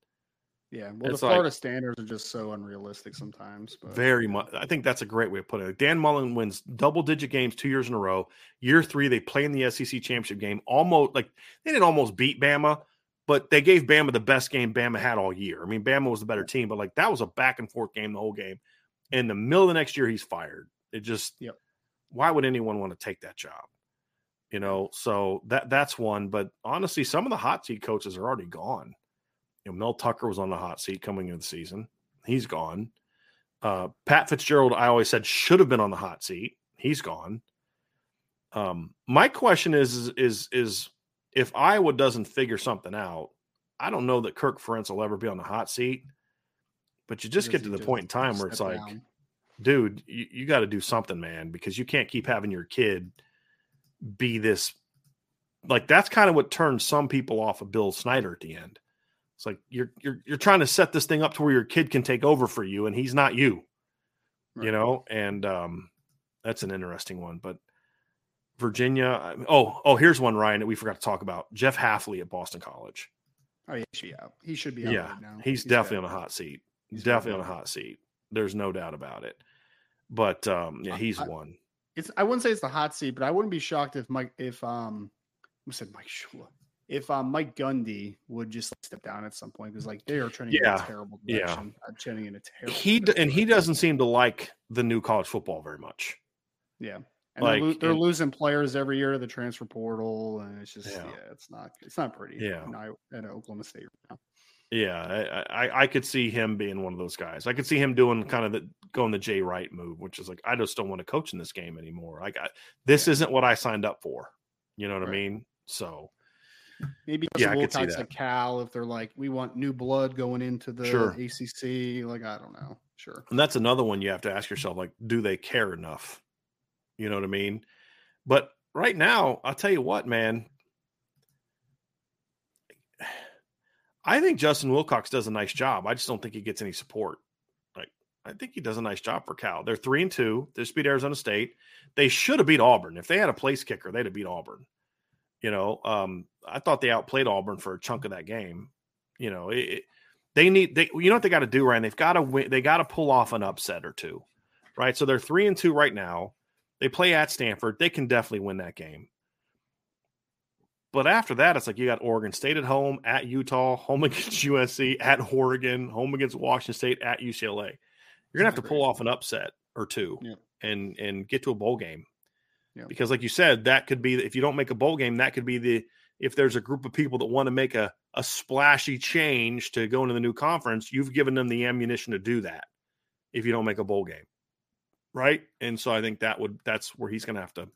Yeah, well, it's the Florida like, standards are just so unrealistic sometimes. But. Very much. I think that's a great way of putting it. Dan Mullen wins double-digit games two years in a row. Year three, they play in the S E C championship game. Almost like they didn't almost beat Bama, but they gave Bama the best game Bama had all year. I mean, Bama was the better team, but like that was a back and forth game the whole game. In the middle of the next year, he's fired. It just yep. Why would anyone want to take that job? You know, so that that's one. But honestly, some of the hot seat coaches are already gone. You know, Mel Tucker was on the hot seat coming into the season. He's gone. Uh, Pat Fitzgerald, I always said, should have been on the hot seat. He's gone. Um, my question is, is, is if Iowa doesn't figure something out, I don't know that Kirk Ferentz will ever be on the hot seat. But you just get to the point in time where it's like, down. dude, you, you got to do something, man, because you can't keep having your kid – be this like that's kind of what turned some people off of Bill Snyder at the end. It's like you're you're you're trying to set this thing up to where your kid can take over for you and he's not you. Right. You know, and um that's an interesting one. But Virginia, oh, oh, here's one, Ryan, that we forgot to talk about. Jeff Hafley at Boston College. Oh, he should be out. He should be out yeah, right now. He's, he's definitely bad. on a hot seat. He's definitely bad. on a hot seat. There's no doubt about it. But um yeah, he's I, one. It's, I wouldn't say it's the hot seat, but I wouldn't be shocked if Mike, if um, I said Mike Shula, if um, Mike Gundy would just like, step down at some point because like they are trending yeah. in a terrible direction. Yeah, trending in a terrible. He d- and he doesn't seem to like the new college football very much. Yeah, and like, they're, lo- they're and, losing players every year to the transfer portal, and it's just yeah, yeah it's not it's not pretty. Yeah, you know, at Oklahoma State right now. Yeah, I, I I could see him being one of those guys. I could see him doing kind of the, going the Jay Wright move, which is like, I just don't want to coach in this game anymore. I got this yeah. isn't what I signed up for. You know what right. I mean? So maybe yeah, Wilcox at Cal if they're like, we want new blood going into the sure. A C C. Like I don't know, sure. And that's another one you have to ask yourself: like, do they care enough? You know what I mean? But right now, I'll tell you what, man. I think Justin Wilcox does a nice job. I just don't think he gets any support. Like, I think he does a nice job for Cal. They're three and two. They just beat Arizona State. They should have beat Auburn. If they had a place kicker, they'd have beat Auburn. You know, um, I thought they outplayed Auburn for a chunk of that game. You know, it, it, They need they you know what they got to do, Ryan? They've got to win, they got to pull off an upset or two. Right? So they're three and two right now. They play at Stanford. They can definitely win that game. But after that, it's like you got Oregon State at home, at Utah, home against U S C, at Oregon, home against Washington State, at U C L A. You're gonna have to pull off an upset or two yeah. and and get to a bowl game. Yeah. Because like you said, that could be, if you don't make a bowl game, that could be the, if there's a group of people that want to make a, a splashy change to go into the new conference, you've given them the ammunition to do that if you don't make a bowl game. Right. And so I think that would, that's where he's going to have to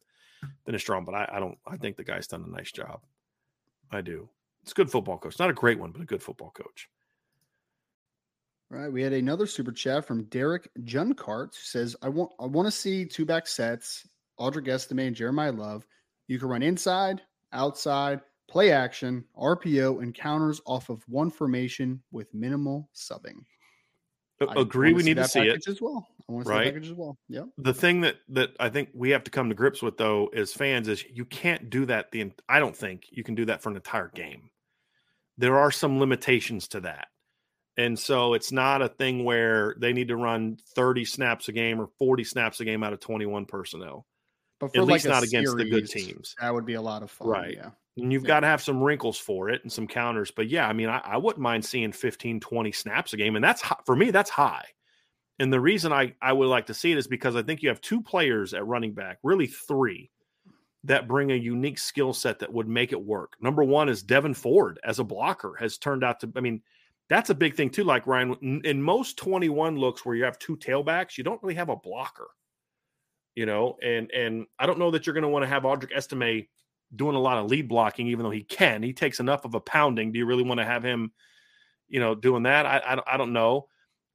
finish strong. But I, I don't, I think the guy's done a nice job. I do. It's a good football coach. Not a great one, but a good football coach. All right. We had another super chat from Derek Junkart, who says, I want, I want to see two back sets, Audric Estime and Jeremiah Love. You can run inside, outside, play action, R P O, and counters off of one formation with minimal subbing. I agree. We need to see it as well. I want to see that package as well. Yeah. The thing that, that I think we have to come to grips with though, as fans, is you can't do that. The, I don't think you can do that for an entire game. There are some limitations to that. And so it's not a thing where they need to run thirty snaps a game or forty snaps a game out of twenty-one personnel. But for at like least not series, against the good teams. That would be a lot of fun. Right. Yeah. And you've yeah. got to have some wrinkles for it and some counters. But, yeah, I mean, I, I wouldn't mind seeing fifteen, twenty snaps a game. And that's high, for me, that's high. And the reason I, I would like to see it is because I think you have two players at running back, really three, that bring a unique skill set that would make it work. Number one is Devin Ford as a blocker has turned out to – I mean, that's a big thing too. Like, Ryan, in most twenty-one looks where you have two tailbacks, you don't really have a blocker, you know. And, and I don't know that you're going to want to have Audric Estime – doing a lot of lead blocking, even though he can, he takes enough of a pounding. Do you really want to have him, you know, doing that? I, I, I don't know,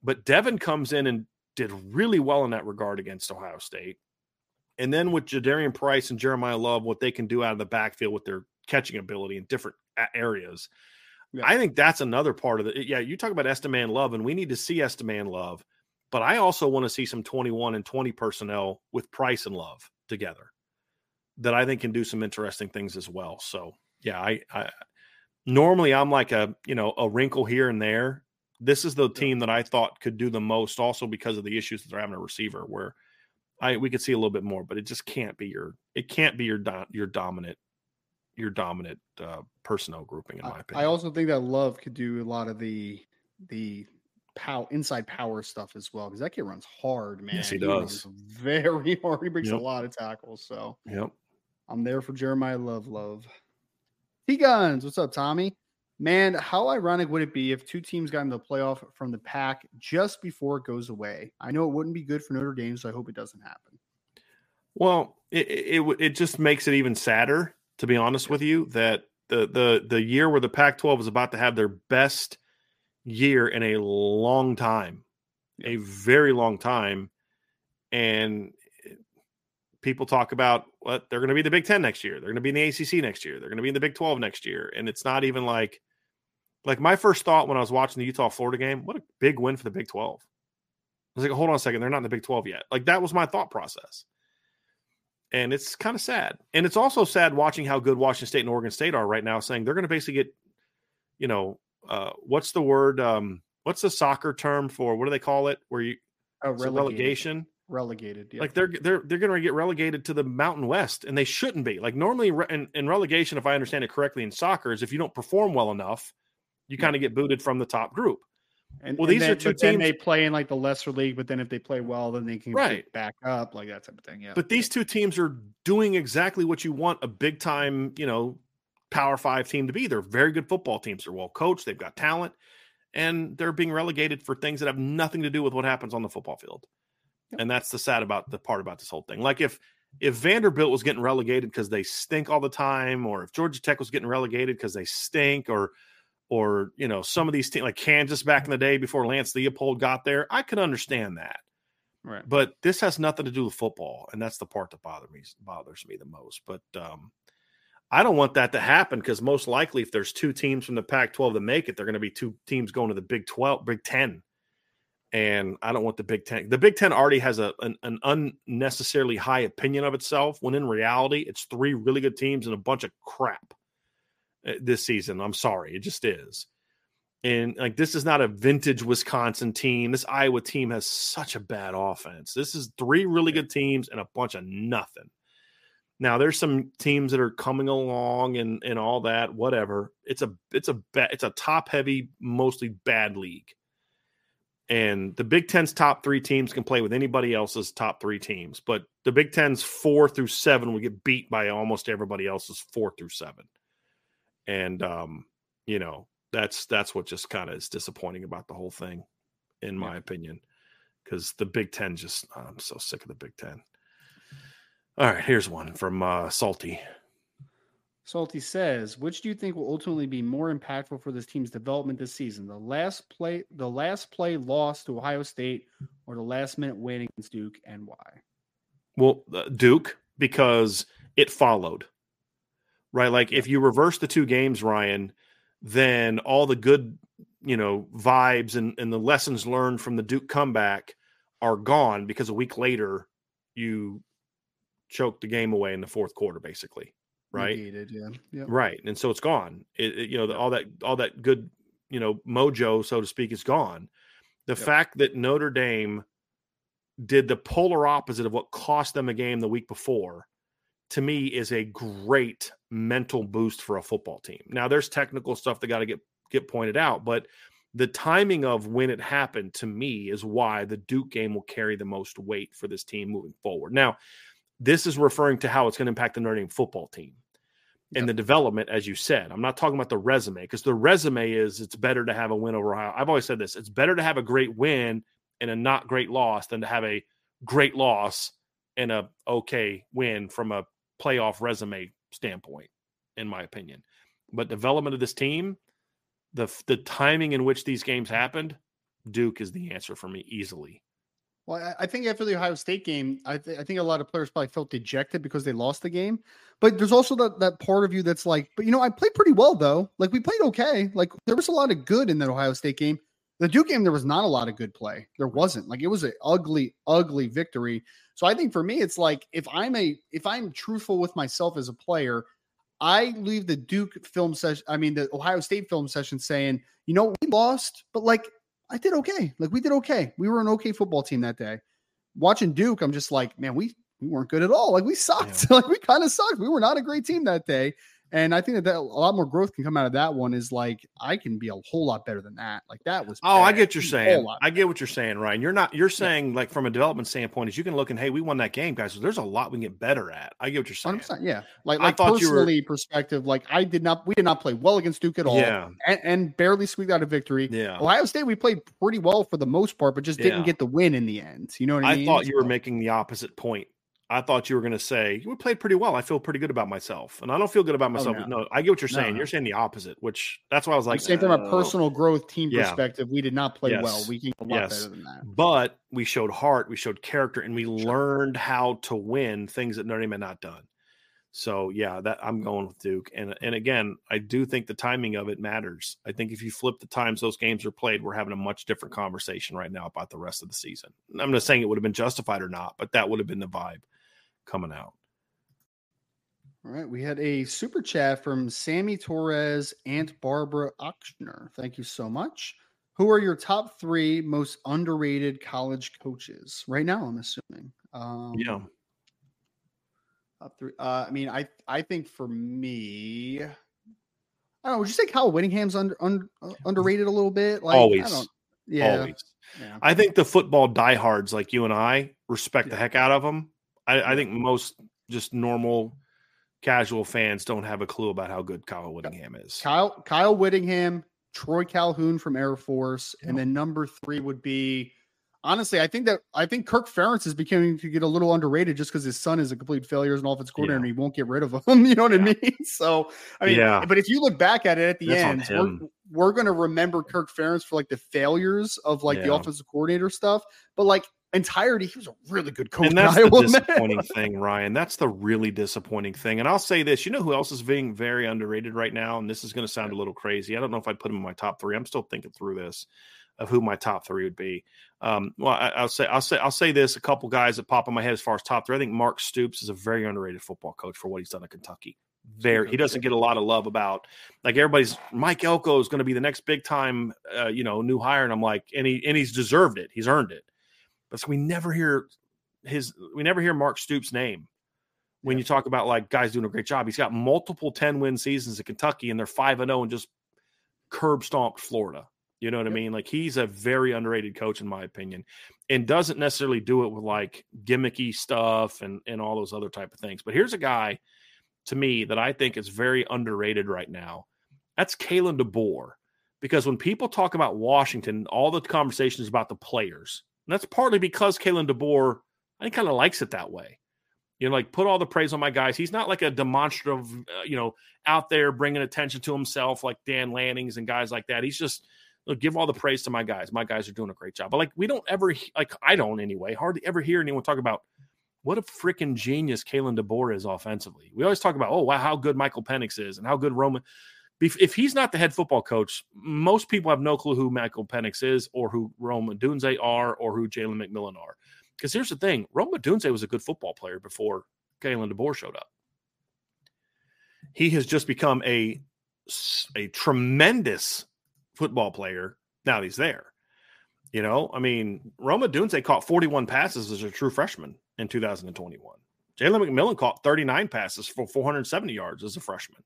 but Devin comes in and did really well in that regard against Ohio State. And then with Jadarian Price and Jeremiah Love, what they can do out of the backfield with their catching ability in different areas. Yeah. I think that's another part of it. Yeah. You talk about Estime and Love, and we need to see Estime and Love, but I also want to see some twenty-one and twenty personnel with Price and Love together. That I think can do some interesting things as well. So yeah, I, I normally I'm like a, you know, a wrinkle here and there. This is the team that I thought could do the most also because of the issues that they're having a receiver where I, we could see a little bit more, but it just can't be your, it can't be your, do, your dominant, your dominant uh, personnel grouping in my I, opinion. I also think that Love could do a lot of the, the, power inside power stuff as well because that kid runs hard, man. Yes, he, he does. Runs very hard. He breaks yep. a lot of tackles. So yep. I'm there for Jeremiah Love, Love. T-Guns, what's up, Tommy? Man, how ironic would it be if two teams got into the playoff from the pack just before it goes away? I know it wouldn't be good for Notre Dame, so I hope it doesn't happen. Well, it it, it just makes it even sadder, to be honest yeah. with you, that the the the year where the Pac twelve is about to have their best year in a long time, yeah. a very long time, and people talk about what they're going to be in the Big Ten next year. They're going to be in the A C C next year. They're going to be in the Big twelve next year. And it's not even like, like my first thought when I was watching the Utah Florida game, what a big win for the Big twelve. I was like, hold on a second. They're not in the Big twelve yet. Like that was my thought process. And it's kind of sad. And it's also sad watching how good Washington State and Oregon State are right now, saying they're going to basically get, you know, uh, what's the word? Um, what's the soccer term for, what do they call it? Where you oh, relegation. relegation. Relegated, yeah. Like they're they're they're going to get relegated to the Mountain West, and they shouldn't be. Like normally, re- in, in relegation, if I understand it correctly, in soccer, is if you don't perform well enough, you kind of get booted from the top group. And well, and these then, are two teams. Then they play in like the lesser league, but then if they play well, then they can right. get back up, like that type of thing. Yeah. But these two teams are doing exactly what you want a big time, you know, Power Five team to be. They're very good football teams. They're well coached. They've got talent, and they're being relegated for things that have nothing to do with what happens on the football field. And that's the sad about the part about this whole thing. Like if, if Vanderbilt was getting relegated because they stink all the time, or if Georgia Tech was getting relegated because they stink, or, or, you know, some of these teams like Kansas back in the day before Lance Leopold got there, I could understand that. Right. But this has nothing to do with football. And that's the part that bothers me, bothers me the most, but um, I don't want that to happen. Cause most likely if there's two teams from the Pac twelve that make it, they're going to be two teams going to the Big twelve, Big ten. And I don't want the Big Ten. The Big Ten already has a an, an unnecessarily high opinion of itself, when in reality, it's three really good teams and a bunch of crap this season. I'm sorry. It just is. And like, this is not a vintage Wisconsin team. This Iowa team has such a bad offense. This is three really good teams and a bunch of nothing. Now there's some teams that are coming along and, and all that, whatever. It's a, it's a, ba- it's a top heavy, mostly bad league. And the Big Ten's top three teams can play with anybody else's top three teams, but the Big Ten's four through seven would get beat by almost everybody else's four through seven. And, um, you know, that's, that's what just kind of is disappointing about the whole thing, in my yeah. opinion, because the Big Ten just, oh, I'm so sick of the Big Ten. All right, here's one from uh, Salty. Salty says, which do you think will ultimately be more impactful for this team's development this season? The last play, the last play loss to Ohio State, or the last minute win against Duke, and why? Well, uh, Duke, because it followed, right? Like if you reverse the two games, Ryan, then all the good, you know, vibes and, and the lessons learned from the Duke comeback are gone, because a week later you choked the game away in the fourth quarter, basically. Right. Needed, yeah. Yep. Right. And so it's gone. It, it, you know, the, all that, all that good, you know, mojo, so to speak, is gone. The yep. fact that Notre Dame did the polar opposite of what cost them a game the week before, to me, is a great mental boost for a football team. Now there's technical stuff that got to get, get pointed out, but the timing of when it happened, to me, is why the Duke game will carry the most weight for this team moving forward. Now, this is referring to how it's going to impact the Notre Dame football team and yep. the development, as you said. I'm not talking about the resume, because the resume is it's better to have a win over Ohio. I've always said this. It's better to have a great win and a not great loss than to have a great loss and a okay win from a playoff resume standpoint, in my opinion. But development of this team, the the timing in which these games happened, Duke is the answer for me easily. Well, I think after the Ohio State game, I, th- I think a lot of players probably felt dejected because they lost the game. But there's also that, that part of you that's like, but, you know, I played pretty well, though. Like, we played okay. Like, there was a lot of good in that Ohio State game. The Duke game, there was not a lot of good play. There wasn't. Like, it was an ugly, ugly victory. So I think for me, it's like, if I'm a if I'm truthful with myself as a player, I leave the Duke film session, I mean, the Ohio State film session saying, you know, we lost, but, like, I did okay. Like, we did okay. We were an okay football team that day. Watching Duke, I'm just like, man, we, we weren't good at all. Like, we sucked. Yeah. Like, we kind of sucked. We were not a great team that day. And I think that, that a lot more growth can come out of that one, is like, I can be a whole lot better than that. Like, that was Oh, bad. I get what you're saying. I get what you're saying, Ryan. You're not, you're saying yeah. like from a development standpoint, is you can look and, hey, we won that game, guys. So there's a lot we can get better at. I get what you're saying. one hundred percent, yeah. Like, like personally you were... perspective, like I did not, we did not play well against Duke at all yeah. and, and barely squeaked out a victory. Yeah. Ohio State, we played pretty well for the most part, but just didn't yeah. get the win in the end. You know what I mean? I thought you were making the opposite point. I thought you were going to say, we played pretty well. I feel pretty good about myself. And I don't feel good about myself. Oh, no. no, I get what you're saying. No, no. You're saying the opposite, which that's why I was like. I'm saying from a personal growth team yeah. perspective, we did not play yes. well. We can get a lot yes. better than that. But we showed heart, we showed character, and we sure. learned how to win things that Notre Dame had not done. So, yeah, that I'm going with Duke. And, and again, I do think the timing of it matters. I think if you flip the times those games are played, we're having a much different conversation right now about the rest of the season. I'm not saying it would have been justified or not, but that would have been the vibe coming out. All right, we had a super chat from Sammy Torres, Aunt Barbara Ochsner. Thank you so much. Who are your top three most underrated college coaches right now? I'm assuming. Um, yeah. Top three. Uh, I mean, I I think for me, I don't know. Would you say Kyle Whittingham's under, under underrated a little bit? Like, always. I don't, yeah. Always. Yeah. I think the football diehards like you and I respect yeah. the heck out of them. I, I think most just normal casual fans don't have a clue about how good Kyle Whittingham is. Kyle Kyle Whittingham, Troy Calhoun from Air Force, yeah. and then number three would be, honestly, I think that I think Kirk Ferentz is becoming to get a little underrated just because his son is a complete failure as an offensive coordinator yeah. and he won't get rid of him. You know what yeah. I mean? So, I mean, yeah. but if you look back at it at the That's end, we're, we're going to remember Kirk Ferentz for like the failures of like yeah. the offensive coordinator stuff, but like, entirety, he was a really good coach. And that's the disappointing thing, Ryan. That's the really disappointing thing. And I'll say this, you know who else is being very underrated right now? And this is going to sound a little crazy. I don't know if I put him in my top three. I'm still thinking through this of who my top three would be. Um, well, I, I'll say, I'll say, I'll say this, a couple guys that pop in my head as far as top three. I think Mark Stoops is a very underrated football coach for what he's done at Kentucky. there. He doesn't get a lot of love about, like, everybody's Mike Elko is going to be the next big time, uh, you know, new hire. And I'm like, and he, and he's deserved it. He's earned it. But so we never hear his, we never hear Mark Stoops' name when you talk about, like, guys doing a great job. He's got multiple ten win seasons at Kentucky, and they're five and oh and just curb stomped Florida. You know what yep. I mean? Like, he's a very underrated coach, in my opinion, and doesn't necessarily do it with, like, gimmicky stuff and, and all those other type of things. But here's a guy, to me, that I think is very underrated right now. That's Kalen DeBoer. Because when people talk about Washington, all the conversation is about the players. And that's partly because Kalen DeBoer, I think, kind of likes it that way. You know, like, put all the praise on my guys. He's not like a demonstrative, uh, you know, out there bringing attention to himself like Dan Lannings and guys like that. He's just, give all the praise to my guys. My guys are doing a great job. But, like, we don't ever, like, I don't anyway, hardly ever hear anyone talk about what a freaking genius Kalen DeBoer is offensively. We always talk about, oh, wow, how good Michael Penix is and how good Roman. If, if he's not the head football coach, most people have no clue who Michael Penix is or who Rome Odunze are or who Jalen McMillan are. Because here's the thing, Rome Odunze was a good football player before Kalen DeBoer showed up. He has just become a, a tremendous football player now he's there. You know, I mean, Rome Odunze caught forty-one passes as a true freshman in two thousand twenty-one. Jalen McMillan caught thirty-nine passes for four hundred seventy yards as a freshman.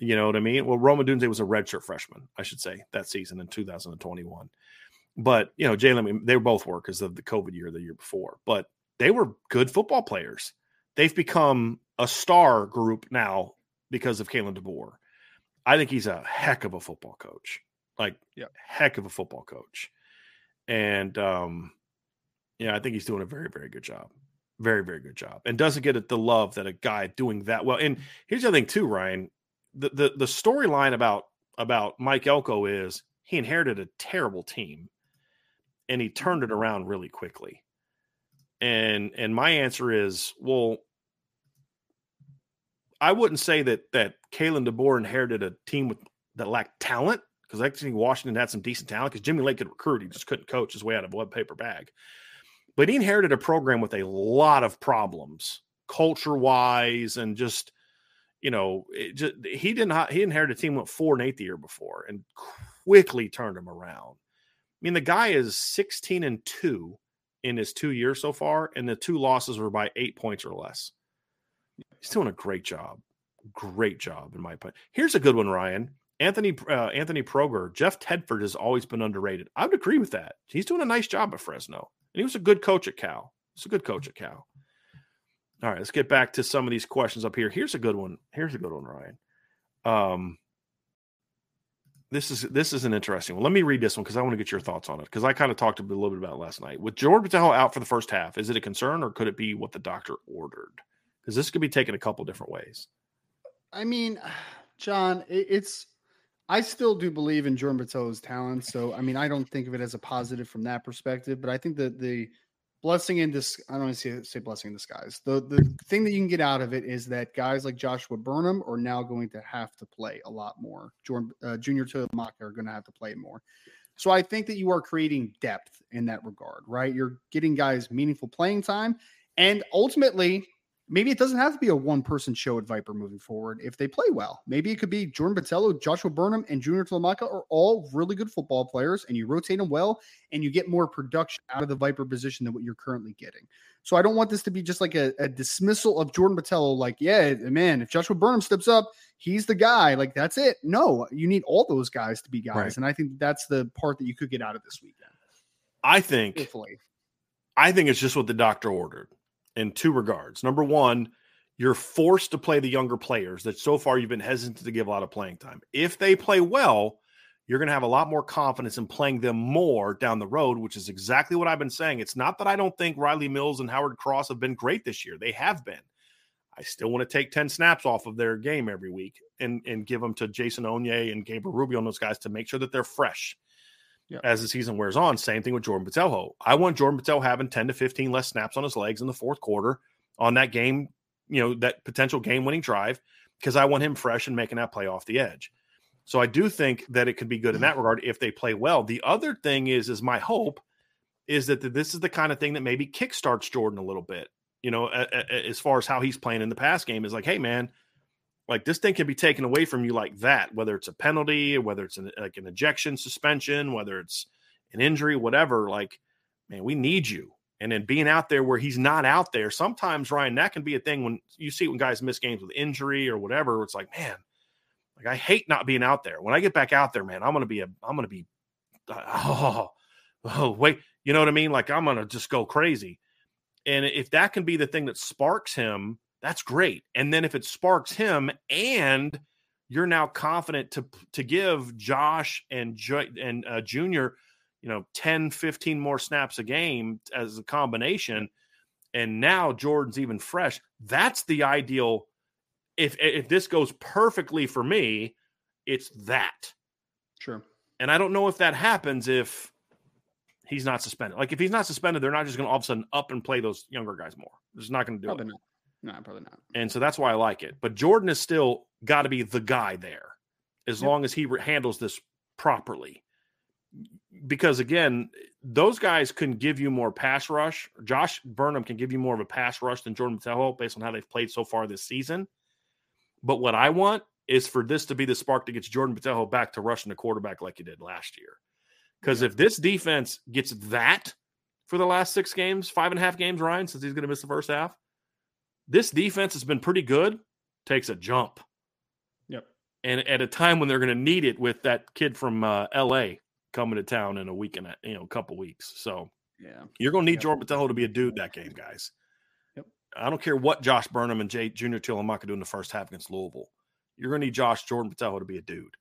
You know what I mean? Well, Rome Odunze was a redshirt freshman, I should say, that season in two thousand twenty-one. But, you know, Jalen, they both were because of the COVID year the year before. But they were good football players. They've become a star group now because of Kalen DeBoer. I think he's a heck of a football coach. Like, yeah. heck of a football coach. And, um, yeah, I think he's doing a very, very good job. Very, very good job. And doesn't get the love that a guy doing that well. And here's the other thing, too, Ryan. The the, the storyline about, about Mike Elko is he inherited a terrible team, and he turned it around really quickly. And and my answer is, well, I wouldn't say that that Kalen DeBoer inherited a team with, that lacked talent. Because I think Washington had some decent talent because Jimmy Lake could recruit. He just couldn't coach his way out of a paper bag. But he inherited a program with a lot of problems, culture-wise, and just, you know, it just, he did not. He inherited a team that went four and eight the year before and quickly turned him around. I mean, the guy is sixteen and two in his two years so far, and the two losses were by eight points or less. He's doing a great job, great job in my opinion. Here's a good one, Ryan. Anthony uh, Anthony Proger, Jeff Tedford has always been underrated. I would agree with that. He's doing a nice job at Fresno. And he was a good coach at Cal. He's a good coach at Cal. All right, let's get back to some of these questions up here. Here's a good one. Here's a good one, Ryan. Um, this is this is an interesting one. Let me read this one because I want to get your thoughts on it because I kind of talked a little bit about it last night. With George Patel out for the first half, is it a concern or could it be what the doctor ordered? Because this could be taken a couple different ways. I mean, John, it's – I still do believe in Jordan Batteau's talent. So, I mean, I don't think of it as a positive from that perspective, but I think that the blessing in dis- I don't want to say blessing in disguise. The the thing that you can get out of it is that guys like Joshua Burnham are now going to have to play a lot more. Jordan, uh, Junior Tuimaka are going to have to play more. So I think that you are creating depth in that regard, right? You're getting guys meaningful playing time. And ultimately, maybe it doesn't have to be a one-person show at Viper moving forward if they play well. Maybe it could be Jordan Botello, Joshua Burnham, and Junior Tuimaka are all really good football players, and you rotate them well, and you get more production out of the Viper position than what you're currently getting. So I don't want this to be just like a, a dismissal of Jordan Botello, like, yeah, man, if Joshua Burnham steps up, he's the guy. Like, that's it. No, you need all those guys to be guys, right. And I think that's the part that you could get out of this weekend. I think, Hopefully. I think it's just what the doctor ordered. In two regards. Number one, you're forced to play the younger players that so far you've been hesitant to give a lot of playing time. If they play well, you're going to have a lot more confidence in playing them more down the road, which is exactly what I've been saying. It's not that I don't think Riley Mills and Howard Cross have been great this year. They have been. I still want to take ten snaps off of their game every week and, and give them to Jason Onye and Gabriel Rubio and those guys to make sure that they're fresh. Yep. As the season wears on, same thing with Jordan Botelho. I want Jordan Botelho having ten to fifteen less snaps on his legs in the fourth quarter on that game, you know, that potential game-winning drive, because I want him fresh and making that play off the edge. So I do think that it could be good in that regard if they play well. The other thing is, is my hope is that this is the kind of thing that maybe kickstarts Jordan a little bit, you know, as far as how he's playing in the pass game is like, hey, man, Like, this thing can be taken away from you like that, whether it's a penalty, whether it's an, like an ejection suspension, whether it's an injury, whatever. Like, man, we need you. And then being out there where he's not out there, sometimes, Ryan, that can be a thing when you see when guys miss games with injury or whatever. It's like, man, like, I hate not being out there. When I get back out there, man, I'm going to be a, I'm going to be, oh, oh, wait, you know what I mean? Like, I'm going to just go crazy. And if that can be the thing that sparks him, that's great. And then if it sparks him and you're now confident to to give Josh and and uh, Junior, you know, ten, fifteen more snaps a game as a combination, and now Jordan's even fresh, that's the ideal. If if this goes perfectly for me, it's that. Sure. And I don't know if that happens if he's not suspended. Like, if he's not suspended, they're not just going to all of a sudden up and play those younger guys more. They're just not going to do probably it. Not. No, probably not. And so that's why I like it. But Jordan has still got to be the guy there as yep. long as he re- handles this properly. Because, again, those guys can give you more pass rush. Josh Burnham can give you more of a pass rush than Jordan Mattello based on how they've played so far this season. But what I want is for this to be the spark that gets Jordan Mattello back to rushing the quarterback like he did last year. Because yeah. if this defense gets that for the last six games, five and a half games, Ryan, since he's going to miss the first half, this defense has been pretty good, takes a jump. Yep. And at a time when they're going to need it with that kid from uh, L A coming to town in a week and a you know, a couple weeks. So yeah, you're going to need yep. Jordan Mattello to be a dude that game, guys. Yep. I don't care what Josh Burnham and Jay Junior Chilomaka do in the first half against Louisville. You're going to need Josh Jordan Mattello to be a dude.